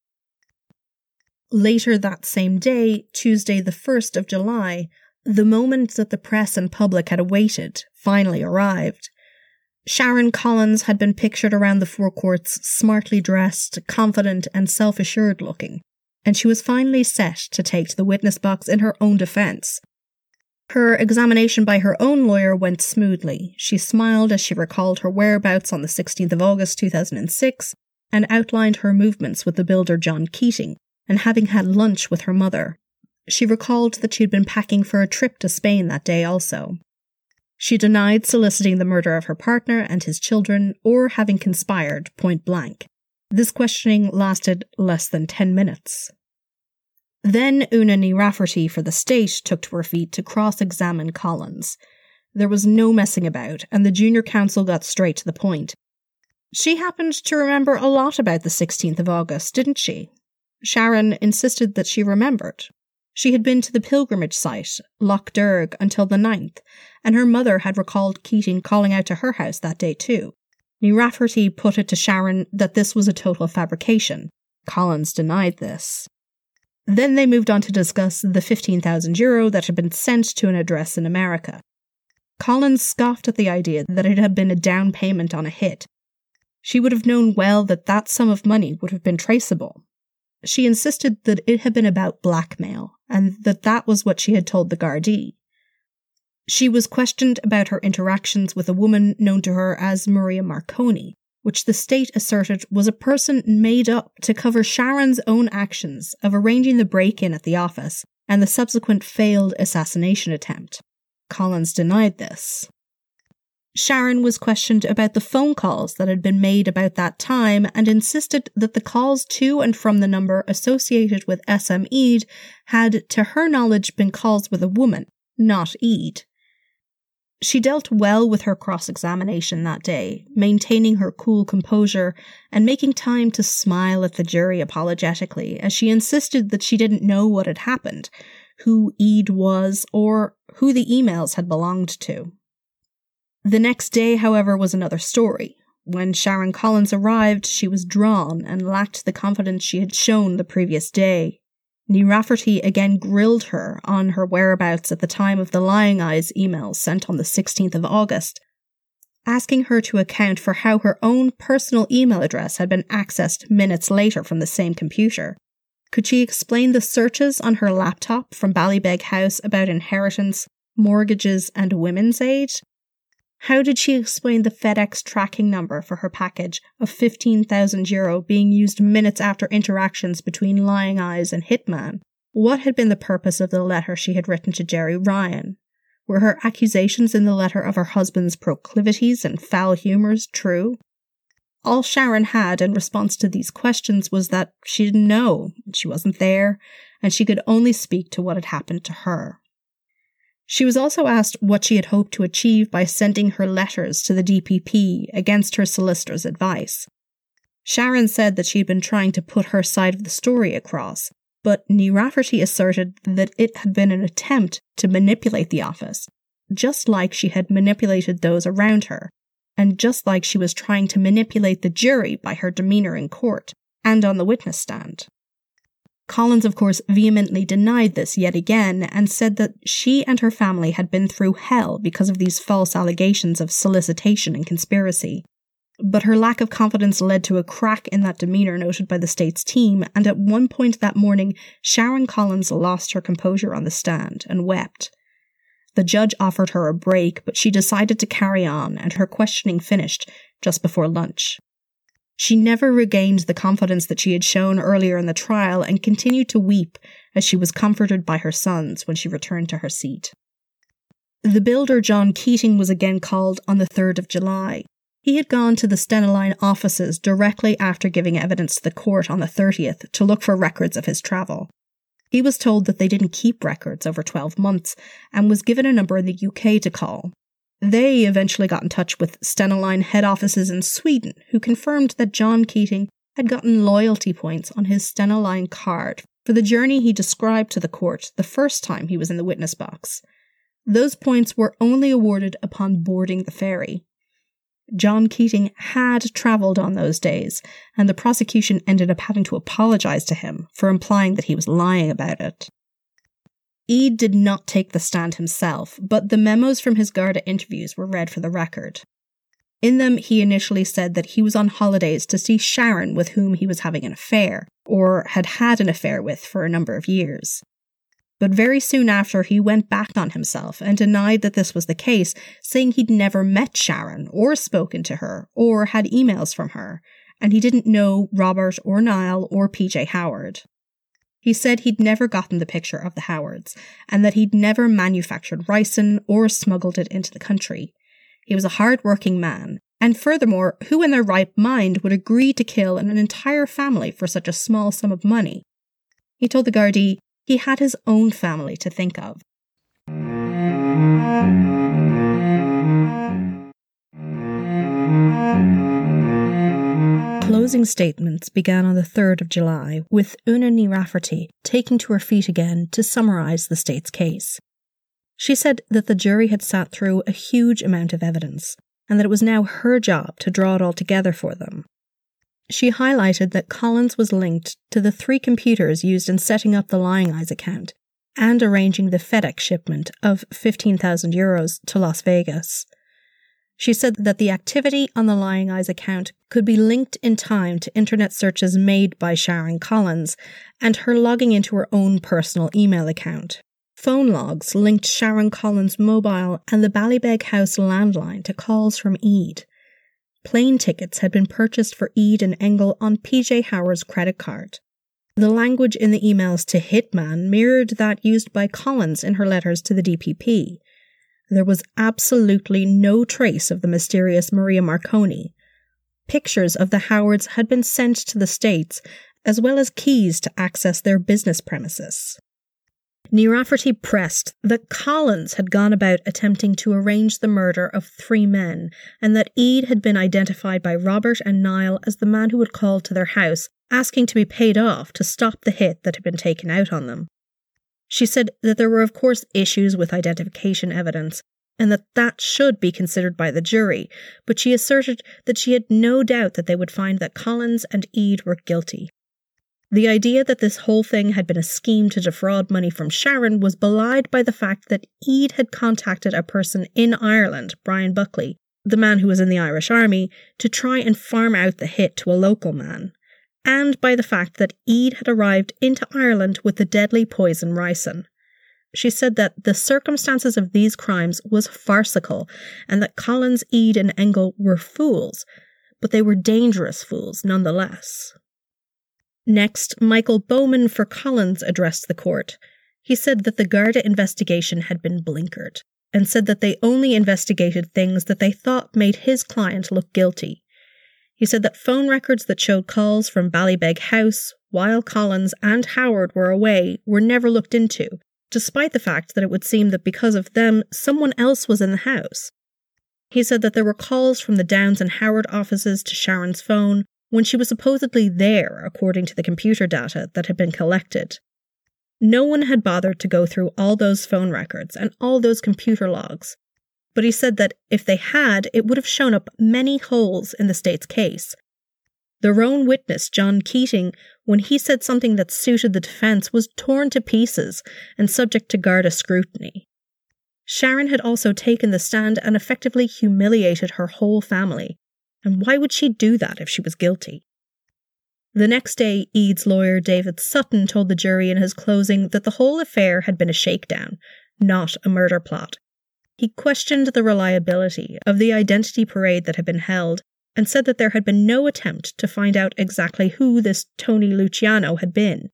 Later that same day, Tuesday the first of July, the moment that the press and public had awaited finally arrived. Sharon Collins had been pictured around the forecourts, smartly dressed, confident and self-assured looking, and she was finally set to take to the witness box in her own defense. Her examination by her own lawyer went smoothly. She smiled as she recalled her whereabouts on the sixteenth of August two thousand six and outlined her movements with the builder John Keating and having had lunch with her mother. She recalled that she had been packing for a trip to Spain that day also. She denied soliciting the murder of her partner and his children or having conspired, point blank. This questioning lasted less than ten minutes. Then Una Ní Rafferty for the state took to her feet to cross-examine Collins. There was no messing about, and the junior counsel got straight to the point. She happened to remember a lot about the sixteenth of August, didn't she? Sharon insisted that she remembered. She had been to the pilgrimage site, Lough Derg, until the ninth, and her mother had recalled Keating calling out to her house that day too. Ní Rafferty put it to Sharon that this was a total fabrication. Collins denied this. Then they moved on to discuss the fifteen thousand euro that had been sent to an address in America. Collins scoffed at the idea that it had been a down payment on a hit. She would have known well that that sum of money would have been traceable. She insisted that it had been about blackmail, and that that was what she had told the Gardaí. She was questioned about her interactions with a woman known to her as Maria Marconi, which the state asserted was a person made up to cover Sharon's own actions of arranging the break-in at the office and the subsequent failed assassination attempt. Collins denied this. Sharon was questioned about the phone calls that had been made about that time and insisted that the calls to and from the number associated with S M Eid had, to her knowledge, been calls with a woman, not Eid. She dealt well with her cross-examination that day, maintaining her cool composure and making time to smile at the jury apologetically as she insisted that she didn't know what had happened, who Eid was, or who the emails had belonged to. The next day, however, was another story. When Sharon Collins arrived, she was drawn and lacked the confidence she had shown the previous day. Nirafferty again grilled her on her whereabouts at the time of the Lying Eyes email sent on the sixteenth of August, asking her to account for how her own personal email address had been accessed minutes later from the same computer. Could she explain the searches on her laptop from Ballybeg House about inheritance, mortgages, and women's aid? How did she explain the FedEx tracking number for her package of fifteen thousand euro being used minutes after interactions between Lying Eyes and Hitman? What had been the purpose of the letter she had written to Jerry Ryan? Were her accusations in the letter of her husband's proclivities and foul humours true? All Sharon had in response to these questions was that she didn't know, she wasn't there, and she could only speak to what had happened to her. She was also asked what she had hoped to achieve by sending her letters to the D P P against her solicitor's advice. Sharon said that she had been trying to put her side of the story across, but Nirafferty asserted that it had been an attempt to manipulate the office, just like she had manipulated those around her, and just like she was trying to manipulate the jury by her demeanour in court and on the witness stand. Collins, of course, vehemently denied this yet again and said that she and her family had been through hell because of these false allegations of solicitation and conspiracy. But her lack of confidence led to a crack in that demeanour noted by the state's team, and at one point that morning, Sharon Collins lost her composure on the stand and wept. The judge offered her a break, but she decided to carry on, and her questioning finished just before lunch. She never regained the confidence that she had shown earlier in the trial and continued to weep as she was comforted by her sons when she returned to her seat. The builder John Keating was again called on the third of July. He had gone to the Stenoline offices directly after giving evidence to the court on the thirtieth to look for records of his travel. He was told that they didn't keep records over twelve months and was given a number in the U K to call. They eventually got in touch with Stenoline head offices in Sweden, who confirmed that John Keating had gotten loyalty points on his Stenoline card for the journey he described to the court the first time he was in the witness box. Those points were only awarded upon boarding the ferry. John Keating had travelled on those days, and the prosecution ended up having to apologise to him for implying that he was lying about it. Eade did not take the stand himself, but the memos from his Garda interviews were read for the record. In them, he initially said that he was on holidays to see Sharon, with whom he was having an affair, or had had an affair with for a number of years. But very soon after, he went back on himself and denied that this was the case, saying he'd never met Sharon, or spoken to her, or had emails from her, and he didn't know Robert or Niall or P J Howard. He said he'd never gotten the picture of the Howards, and that he'd never manufactured ricin or smuggled it into the country. He was a hard-working man, and furthermore, who in their right mind would agree to kill an entire family for such a small sum of money? He told the Gardaí he had his own family to think of. Closing statements began on the third of July, with Una Nirafferty taking to her feet again to summarise the state's case. She said that the jury had sat through a huge amount of evidence, and that it was now her job to draw it all together for them. She highlighted that Collins was linked to the three computers used in setting up the Lying Eyes account and arranging the FedEx shipment of fifteen thousand euros to Las Vegas. She said that the activity on the Lying Eyes account could be linked in time to internet searches made by Sharon Collins and her logging into her own personal email account. Phone logs linked Sharon Collins' mobile and the Ballybeg House landline to calls from Eade. Plane tickets had been purchased for Eade and Engel on P J Howard's credit card. The language in the emails to Hitman mirrored that used by Collins in her letters to the D P P. There was absolutely no trace of the mysterious Maria Marconi. Pictures of the Howards had been sent to the States, as well as keys to access their business premises. Nirafferty pressed that Collins had gone about attempting to arrange the murder of three men, and that Eade had been identified by Robert and Niall as the man who had called to their house, asking to be paid off to stop the hit that had been taken out on them. She said that there were of course issues with identification evidence, and that that should be considered by the jury, but she asserted that she had no doubt that they would find that Collins and Eade were guilty. The idea that this whole thing had been a scheme to defraud money from Sharon was belied by the fact that Eade had contacted a person in Ireland, Brian Buckley, the man who was in the Irish Army, to try and farm out the hit to a local man, and by the fact that Eade had arrived into Ireland with the deadly poison ricin. She said that the circumstances of these crimes was farcical, and that Collins, Eade and Engel were fools, but they were dangerous fools nonetheless. Next, Michael Bowman for Collins addressed the court. He said that the Garda investigation had been blinkered, and said that they only investigated things that they thought made his client look guilty. He said that phone records that showed calls from Ballybeg House, while Collins and Howard were away, were never looked into, despite the fact that it would seem that because of them, someone else was in the house. He said that there were calls from the Downs and Howard offices to Sharon's phone, when she was supposedly there, according to the computer data that had been collected. No one had bothered to go through all those phone records and all those computer logs, but he said that if they had, it would have shown up many holes in the state's case. Their own witness, John Keating, when he said something that suited the defense, was torn to pieces and subject to Garda scrutiny. Sharon had also taken the stand and effectively humiliated her whole family. And why would she do that if she was guilty? The next day, Eade's lawyer David Sutton told the jury in his closing that the whole affair had been a shakedown, not a murder plot. He questioned the reliability of the identity parade that had been held and said that there had been no attempt to find out exactly who this Tony Luciano had been.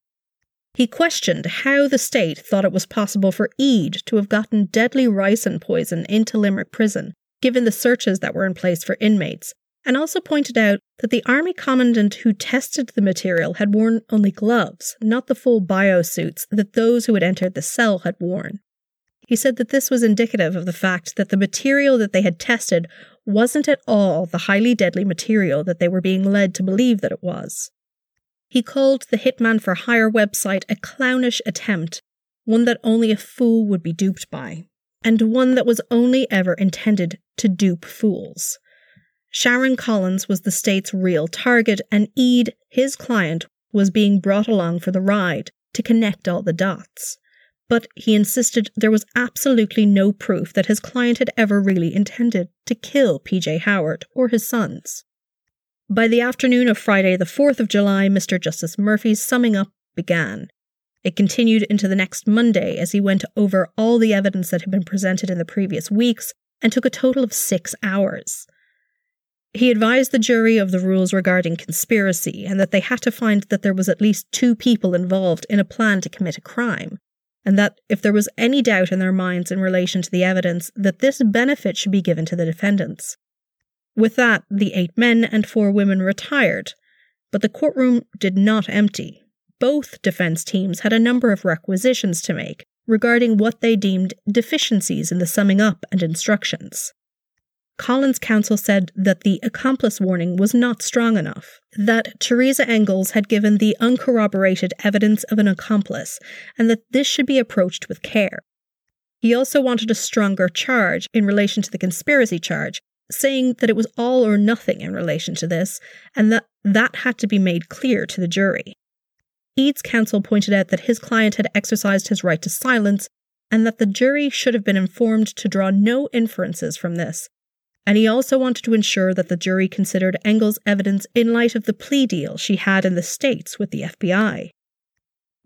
He questioned how the state thought it was possible for Eade to have gotten deadly ricin poison into Limerick prison, given the searches that were in place for inmates, and also pointed out that the army commandant who tested the material had worn only gloves, not the full biosuits that those who had entered the cell had worn. He said that this was indicative of the fact that the material that they had tested wasn't at all the highly deadly material that they were being led to believe that it was. He called the Hitman for Hire website a clownish attempt, one that only a fool would be duped by, and one that was only ever intended to dupe fools. Sharon Collins was the state's real target, and Eade, his client, was being brought along for the ride to connect all the dots. But he insisted there was absolutely no proof that his client had ever really intended to kill P J Howard or his sons. By the afternoon of Friday the fourth of July, Mister Justice Murphy's summing up began. It continued into the next Monday as he went over all the evidence that had been presented in the previous weeks and took a total of six hours. He advised the jury of the rules regarding conspiracy and that they had to find that there was at least two people involved in a plan to commit a crime, and that if there was any doubt in their minds in relation to the evidence, that this benefit should be given to the defendants. With that, the eight men and four women retired, but the courtroom did not empty. Both defense teams had a number of requisitions to make regarding what they deemed deficiencies in the summing up and instructions. Collins' counsel said that the accomplice warning was not strong enough, that Teresa Engels had given the uncorroborated evidence of an accomplice, and that this should be approached with care. He also wanted a stronger charge in relation to the conspiracy charge, saying that it was all or nothing in relation to this, and that that had to be made clear to the jury. Eade's counsel pointed out that his client had exercised his right to silence, and that the jury should have been informed to draw no inferences from this, and he also wanted to ensure that the jury considered Engel's evidence in light of the plea deal she had in the States with the F B I.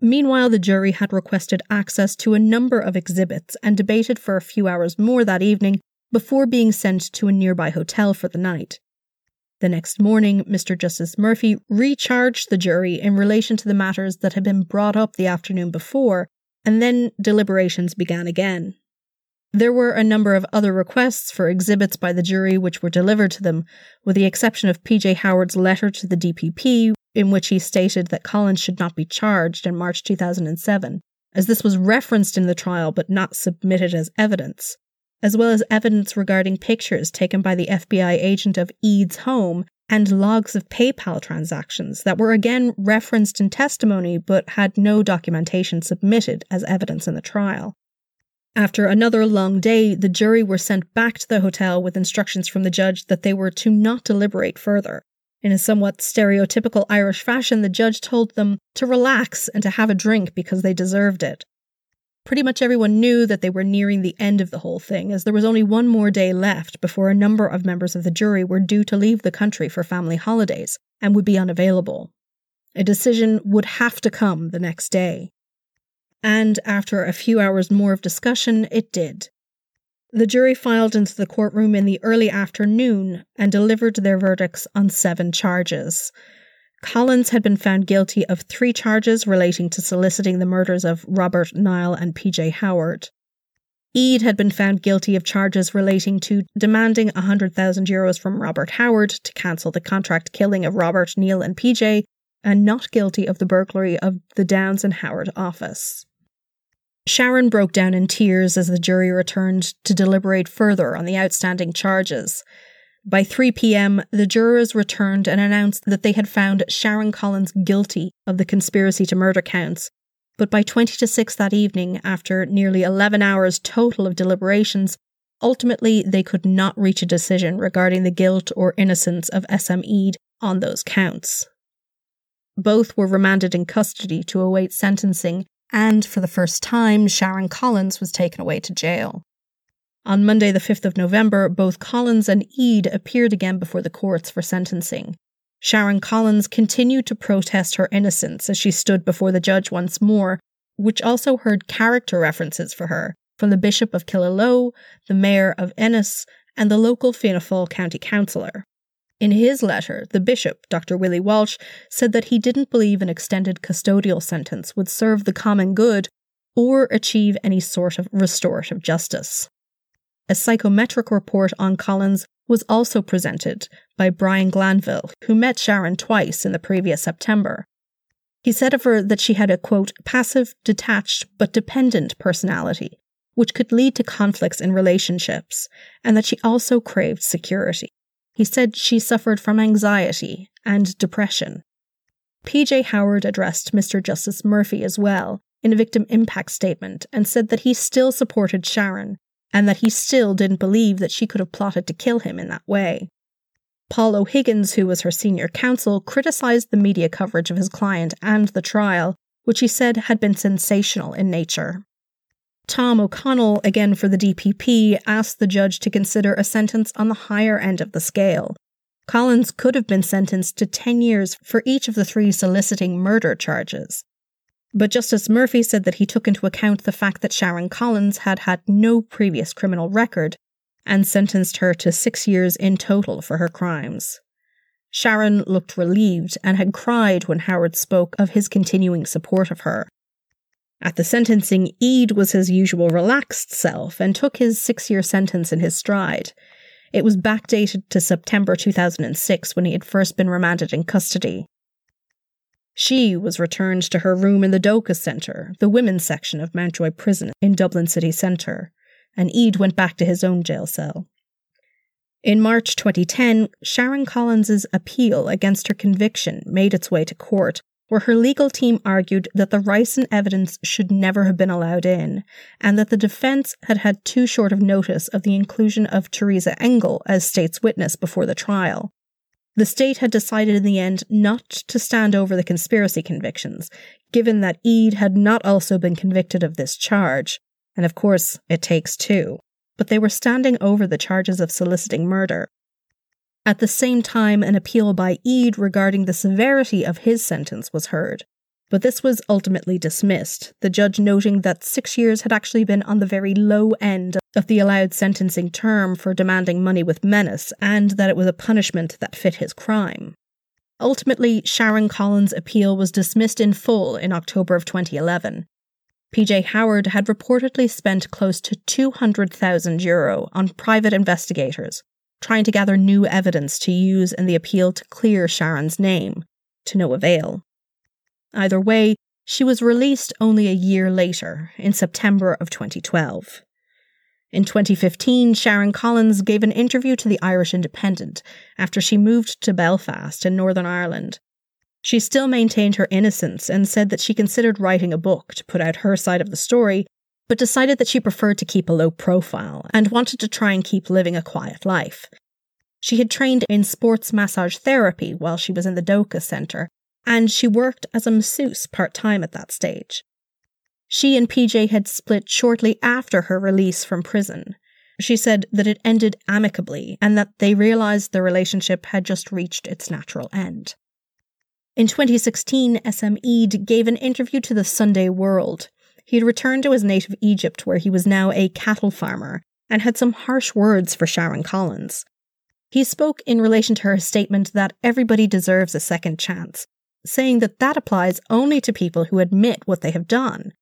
Meanwhile, the jury had requested access to a number of exhibits and debated for a few hours more that evening before being sent to a nearby hotel for the night. The next morning, Mister Justice Murphy recharged the jury in relation to the matters that had been brought up the afternoon before, and then deliberations began again. There were a number of other requests for exhibits by the jury which were delivered to them, with the exception of P J Howard's letter to the D P P, in which he stated that Collins should not be charged in March two thousand seven, as this was referenced in the trial but not submitted as evidence, as well as evidence regarding pictures taken by the F B I agent of Eade's home and logs of PayPal transactions that were again referenced in testimony but had no documentation submitted as evidence in the trial. After another long day, the jury were sent back to the hotel with instructions from the judge that they were to not deliberate further, In a somewhat stereotypical Irish fashion, the judge told them to relax and to have a drink because they deserved it. Pretty much everyone knew that they were nearing the end of the whole thing, as there was only one more day left before a number of members of the jury were due to leave the country for family holidays and would be unavailable. A decision would have to come the next day. And after a few hours more of discussion, it did. The jury filed into the courtroom in the early afternoon and delivered their verdicts on seven charges. Collins had been found guilty of three charges relating to soliciting the murders of Robert Nile and P J Howard. Eade had been found guilty of charges relating to demanding one hundred thousand euros from Robert Howard to cancel the contract killing of Robert, Neil and P J, and not guilty of the burglary of the Downs and Howard office. Sharon broke down in tears as the jury returned to deliberate further on the outstanding charges. By three p.m., the jurors returned and announced that they had found Sharon Collins guilty of the conspiracy to murder counts, but by twenty to six that evening, after nearly eleven hours total of deliberations, ultimately they could not reach a decision regarding the guilt or innocence of S M Eade on those counts. Both were remanded in custody to await sentencing, and for the first time, Sharon Collins was taken away to jail. On Monday, the fifth of November, both Collins and Eade appeared again before the courts for sentencing. Sharon Collins continued to protest her innocence as she stood before the judge once more, which also heard character references for her from the Bishop of Killaloe, the Mayor of Ennis, and the local Fianna Fáil county councillor. In his letter, the Bishop, Doctor Willie Walsh, said that he didn't believe an extended custodial sentence would serve the common good or achieve any sort of restorative justice. A psychometric report on Collins was also presented by Brian Glanville, who met Sharon twice in the previous September. He said of her that she had a, quote, passive, detached, but dependent personality, which could lead to conflicts in relationships, and that she also craved security. He said she suffered from anxiety and depression. P J Howard addressed Mister Justice Murphy as well in a victim impact statement and said that he still supported Sharon, and that he still didn't believe that she could have plotted to kill him in that way. Paul O'Higgins, who was her senior counsel, criticised the media coverage of his client and the trial, which he said had been sensational in nature. Tom O'Connell, again for the D P P, asked the judge to consider a sentence on the higher end of the scale. Collins could have been sentenced to ten years for each of the three soliciting murder charges. But Justice Murphy said that he took into account the fact that Sharon Collins had had no previous criminal record and sentenced her to six years in total for her crimes. Sharon looked relieved and had cried when Howard spoke of his continuing support of her. At the sentencing, Eade was his usual relaxed self and took his six-year sentence in his stride. It was backdated to September two thousand six when he had first been remanded in custody. She was returned to her room in the Doka Centre, the women's section of Mountjoy Prison in Dublin city centre, and Eade went back to his own jail cell. In March twenty ten, Sharon Collins's appeal against her conviction made its way to court, where her legal team argued that the Ricin evidence should never have been allowed in, and that the defence had had too short of notice of the inclusion of Teresa Engel as state's witness before the trial. The state had decided in the end not to stand over the conspiracy convictions, given that Eade had not also been convicted of this charge, and of course it takes two, but they were standing over the charges of soliciting murder. At the same time, an appeal by Eade regarding the severity of his sentence was heard, but this was ultimately dismissed, the judge noting that six years had actually been on the very low end of the allowed sentencing term for demanding money with menace, and that it was a punishment that fit his crime. Ultimately, Sharon Collins' appeal was dismissed in full in October of twenty eleven. P J Howard had reportedly spent close to two hundred thousand euro on private investigators, trying to gather new evidence to use in the appeal to clear Sharon's name, to no avail. Either way, she was released only a year later, in September of twenty twelve. In twenty fifteen, Sharon Collins gave an interview to the Irish Independent after she moved to Belfast in Northern Ireland. She still maintained her innocence and said that she considered writing a book to put out her side of the story, but decided that she preferred to keep a low profile and wanted to try and keep living a quiet life. She had trained in sports massage therapy while she was in the Doka Center, and she worked as a masseuse part-time at that stage. She and P J had split shortly after her release from prison. She said that it ended amicably and that they realized their relationship had just reached its natural end. In twenty sixteen, S M Eid gave an interview to the Sunday World. He had returned to his native Egypt, where he was now a cattle farmer, and had some harsh words for Sharon Collins. He spoke in relation to her statement that everybody deserves a second chance, saying that that applies only to people who admit what they have done.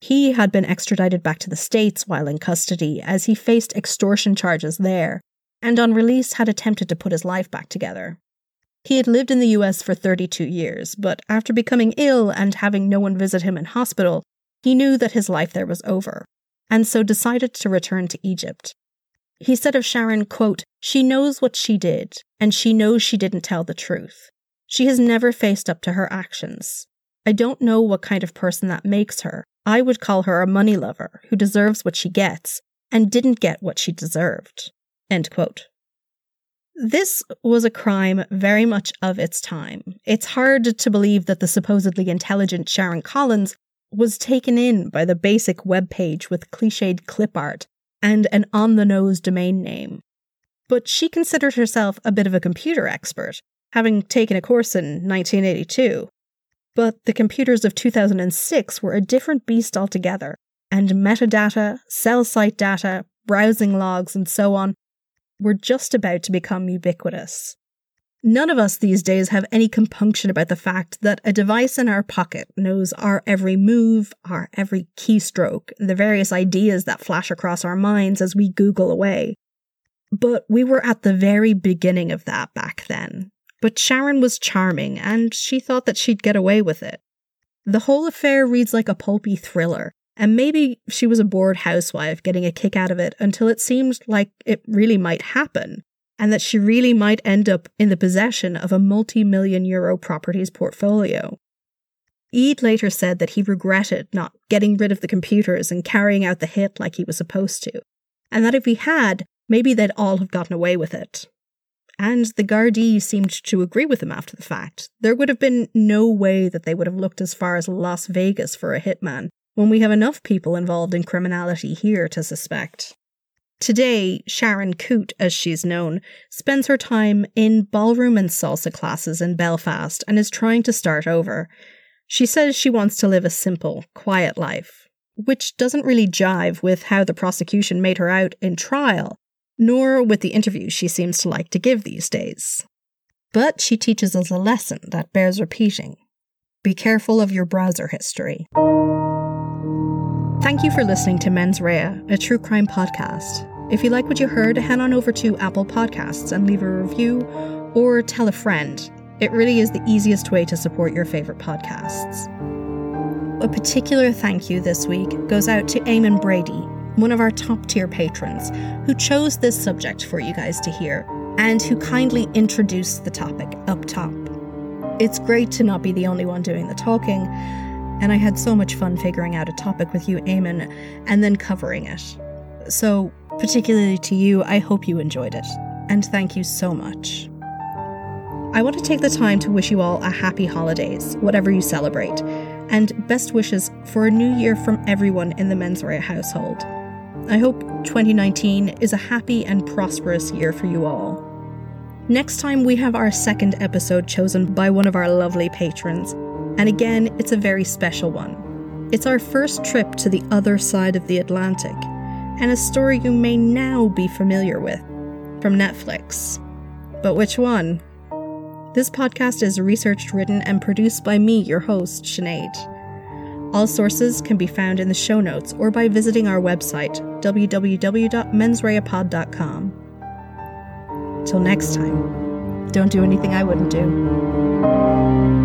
He had been extradited back to the States while in custody, as he faced extortion charges there, and on release had attempted to put his life back together. He had lived in the U S for thirty-two years, but after becoming ill and having no one visit him in hospital, he knew that his life there was over, and so decided to return to Egypt. He said of Sharon, quote, "She knows what she did, and she knows she didn't tell the truth. She has never faced up to her actions. I don't know what kind of person that makes her. I would call her a money lover who deserves what she gets and didn't get what she deserved." End quote. This was a crime very much of its time. It's hard to believe that the supposedly intelligent Sharon Collins was taken in by the basic webpage with cliched clip art and an on-the-nose domain name. But she considered herself a bit of a computer expert, having taken a course in nineteen eighty-two. But the computers of two thousand six were a different beast altogether, and metadata, cell site data, browsing logs, and so on were just about to become ubiquitous. None of us these days have any compunction about the fact that a device in our pocket knows our every move, our every keystroke, the various ideas that flash across our minds as we Google away. But we were at the very beginning of that back then. But Sharon was charming, and she thought that she'd get away with it. The whole affair reads like a pulpy thriller, and maybe she was a bored housewife getting a kick out of it until it seemed like it really might happen, and that she really might end up in the possession of a multi-million euro properties portfolio. Eid later said that he regretted not getting rid of the computers and carrying out the hit like he was supposed to, and that if he had, maybe they'd all have gotten away with it. And the Gardaí seemed to agree with him after the fact. There would have been no way that they would have looked as far as Las Vegas for a hitman, when we have enough people involved in criminality here to suspect. Today, Sharon Coote, as she's known, spends her time in ballroom and salsa classes in Belfast and is trying to start over. She says she wants to live a simple, quiet life, which doesn't really jive with how the prosecution made her out in trial, nor with the interviews she seems to like to give these days. But she teaches us a lesson that bears repeating. Be careful of your browser history. Thank you for listening to Mens Rea, a true crime podcast. If you like what you heard, head on over to Apple Podcasts and leave a review or tell a friend. It really is the easiest way to support your favorite podcasts. A particular thank you this week goes out to Eamon Brady, one of our top-tier patrons, who chose this subject for you guys to hear and who kindly introduced the topic up top. It's great to not be the only one doing the talking, and I had so much fun figuring out a topic with you, Eamon, and then covering it. So, particularly to you, I hope you enjoyed it, and thank you so much. I want to take the time to wish you all a happy holidays, whatever you celebrate, and best wishes for a new year from everyone in the Mens Rea household. I hope twenty nineteen is a happy and prosperous year for you all. Next time, we have our second episode chosen by one of our lovely patrons. And again, it's a very special one. It's our first trip to the other side of the Atlantic, and a story you may now be familiar with, from Netflix. But which one? This podcast is researched, written, and produced by me, your host, Sinead. All sources can be found in the show notes or by visiting our website, w w w dot mens rea pod dot com. Till next time, don't do anything I wouldn't do.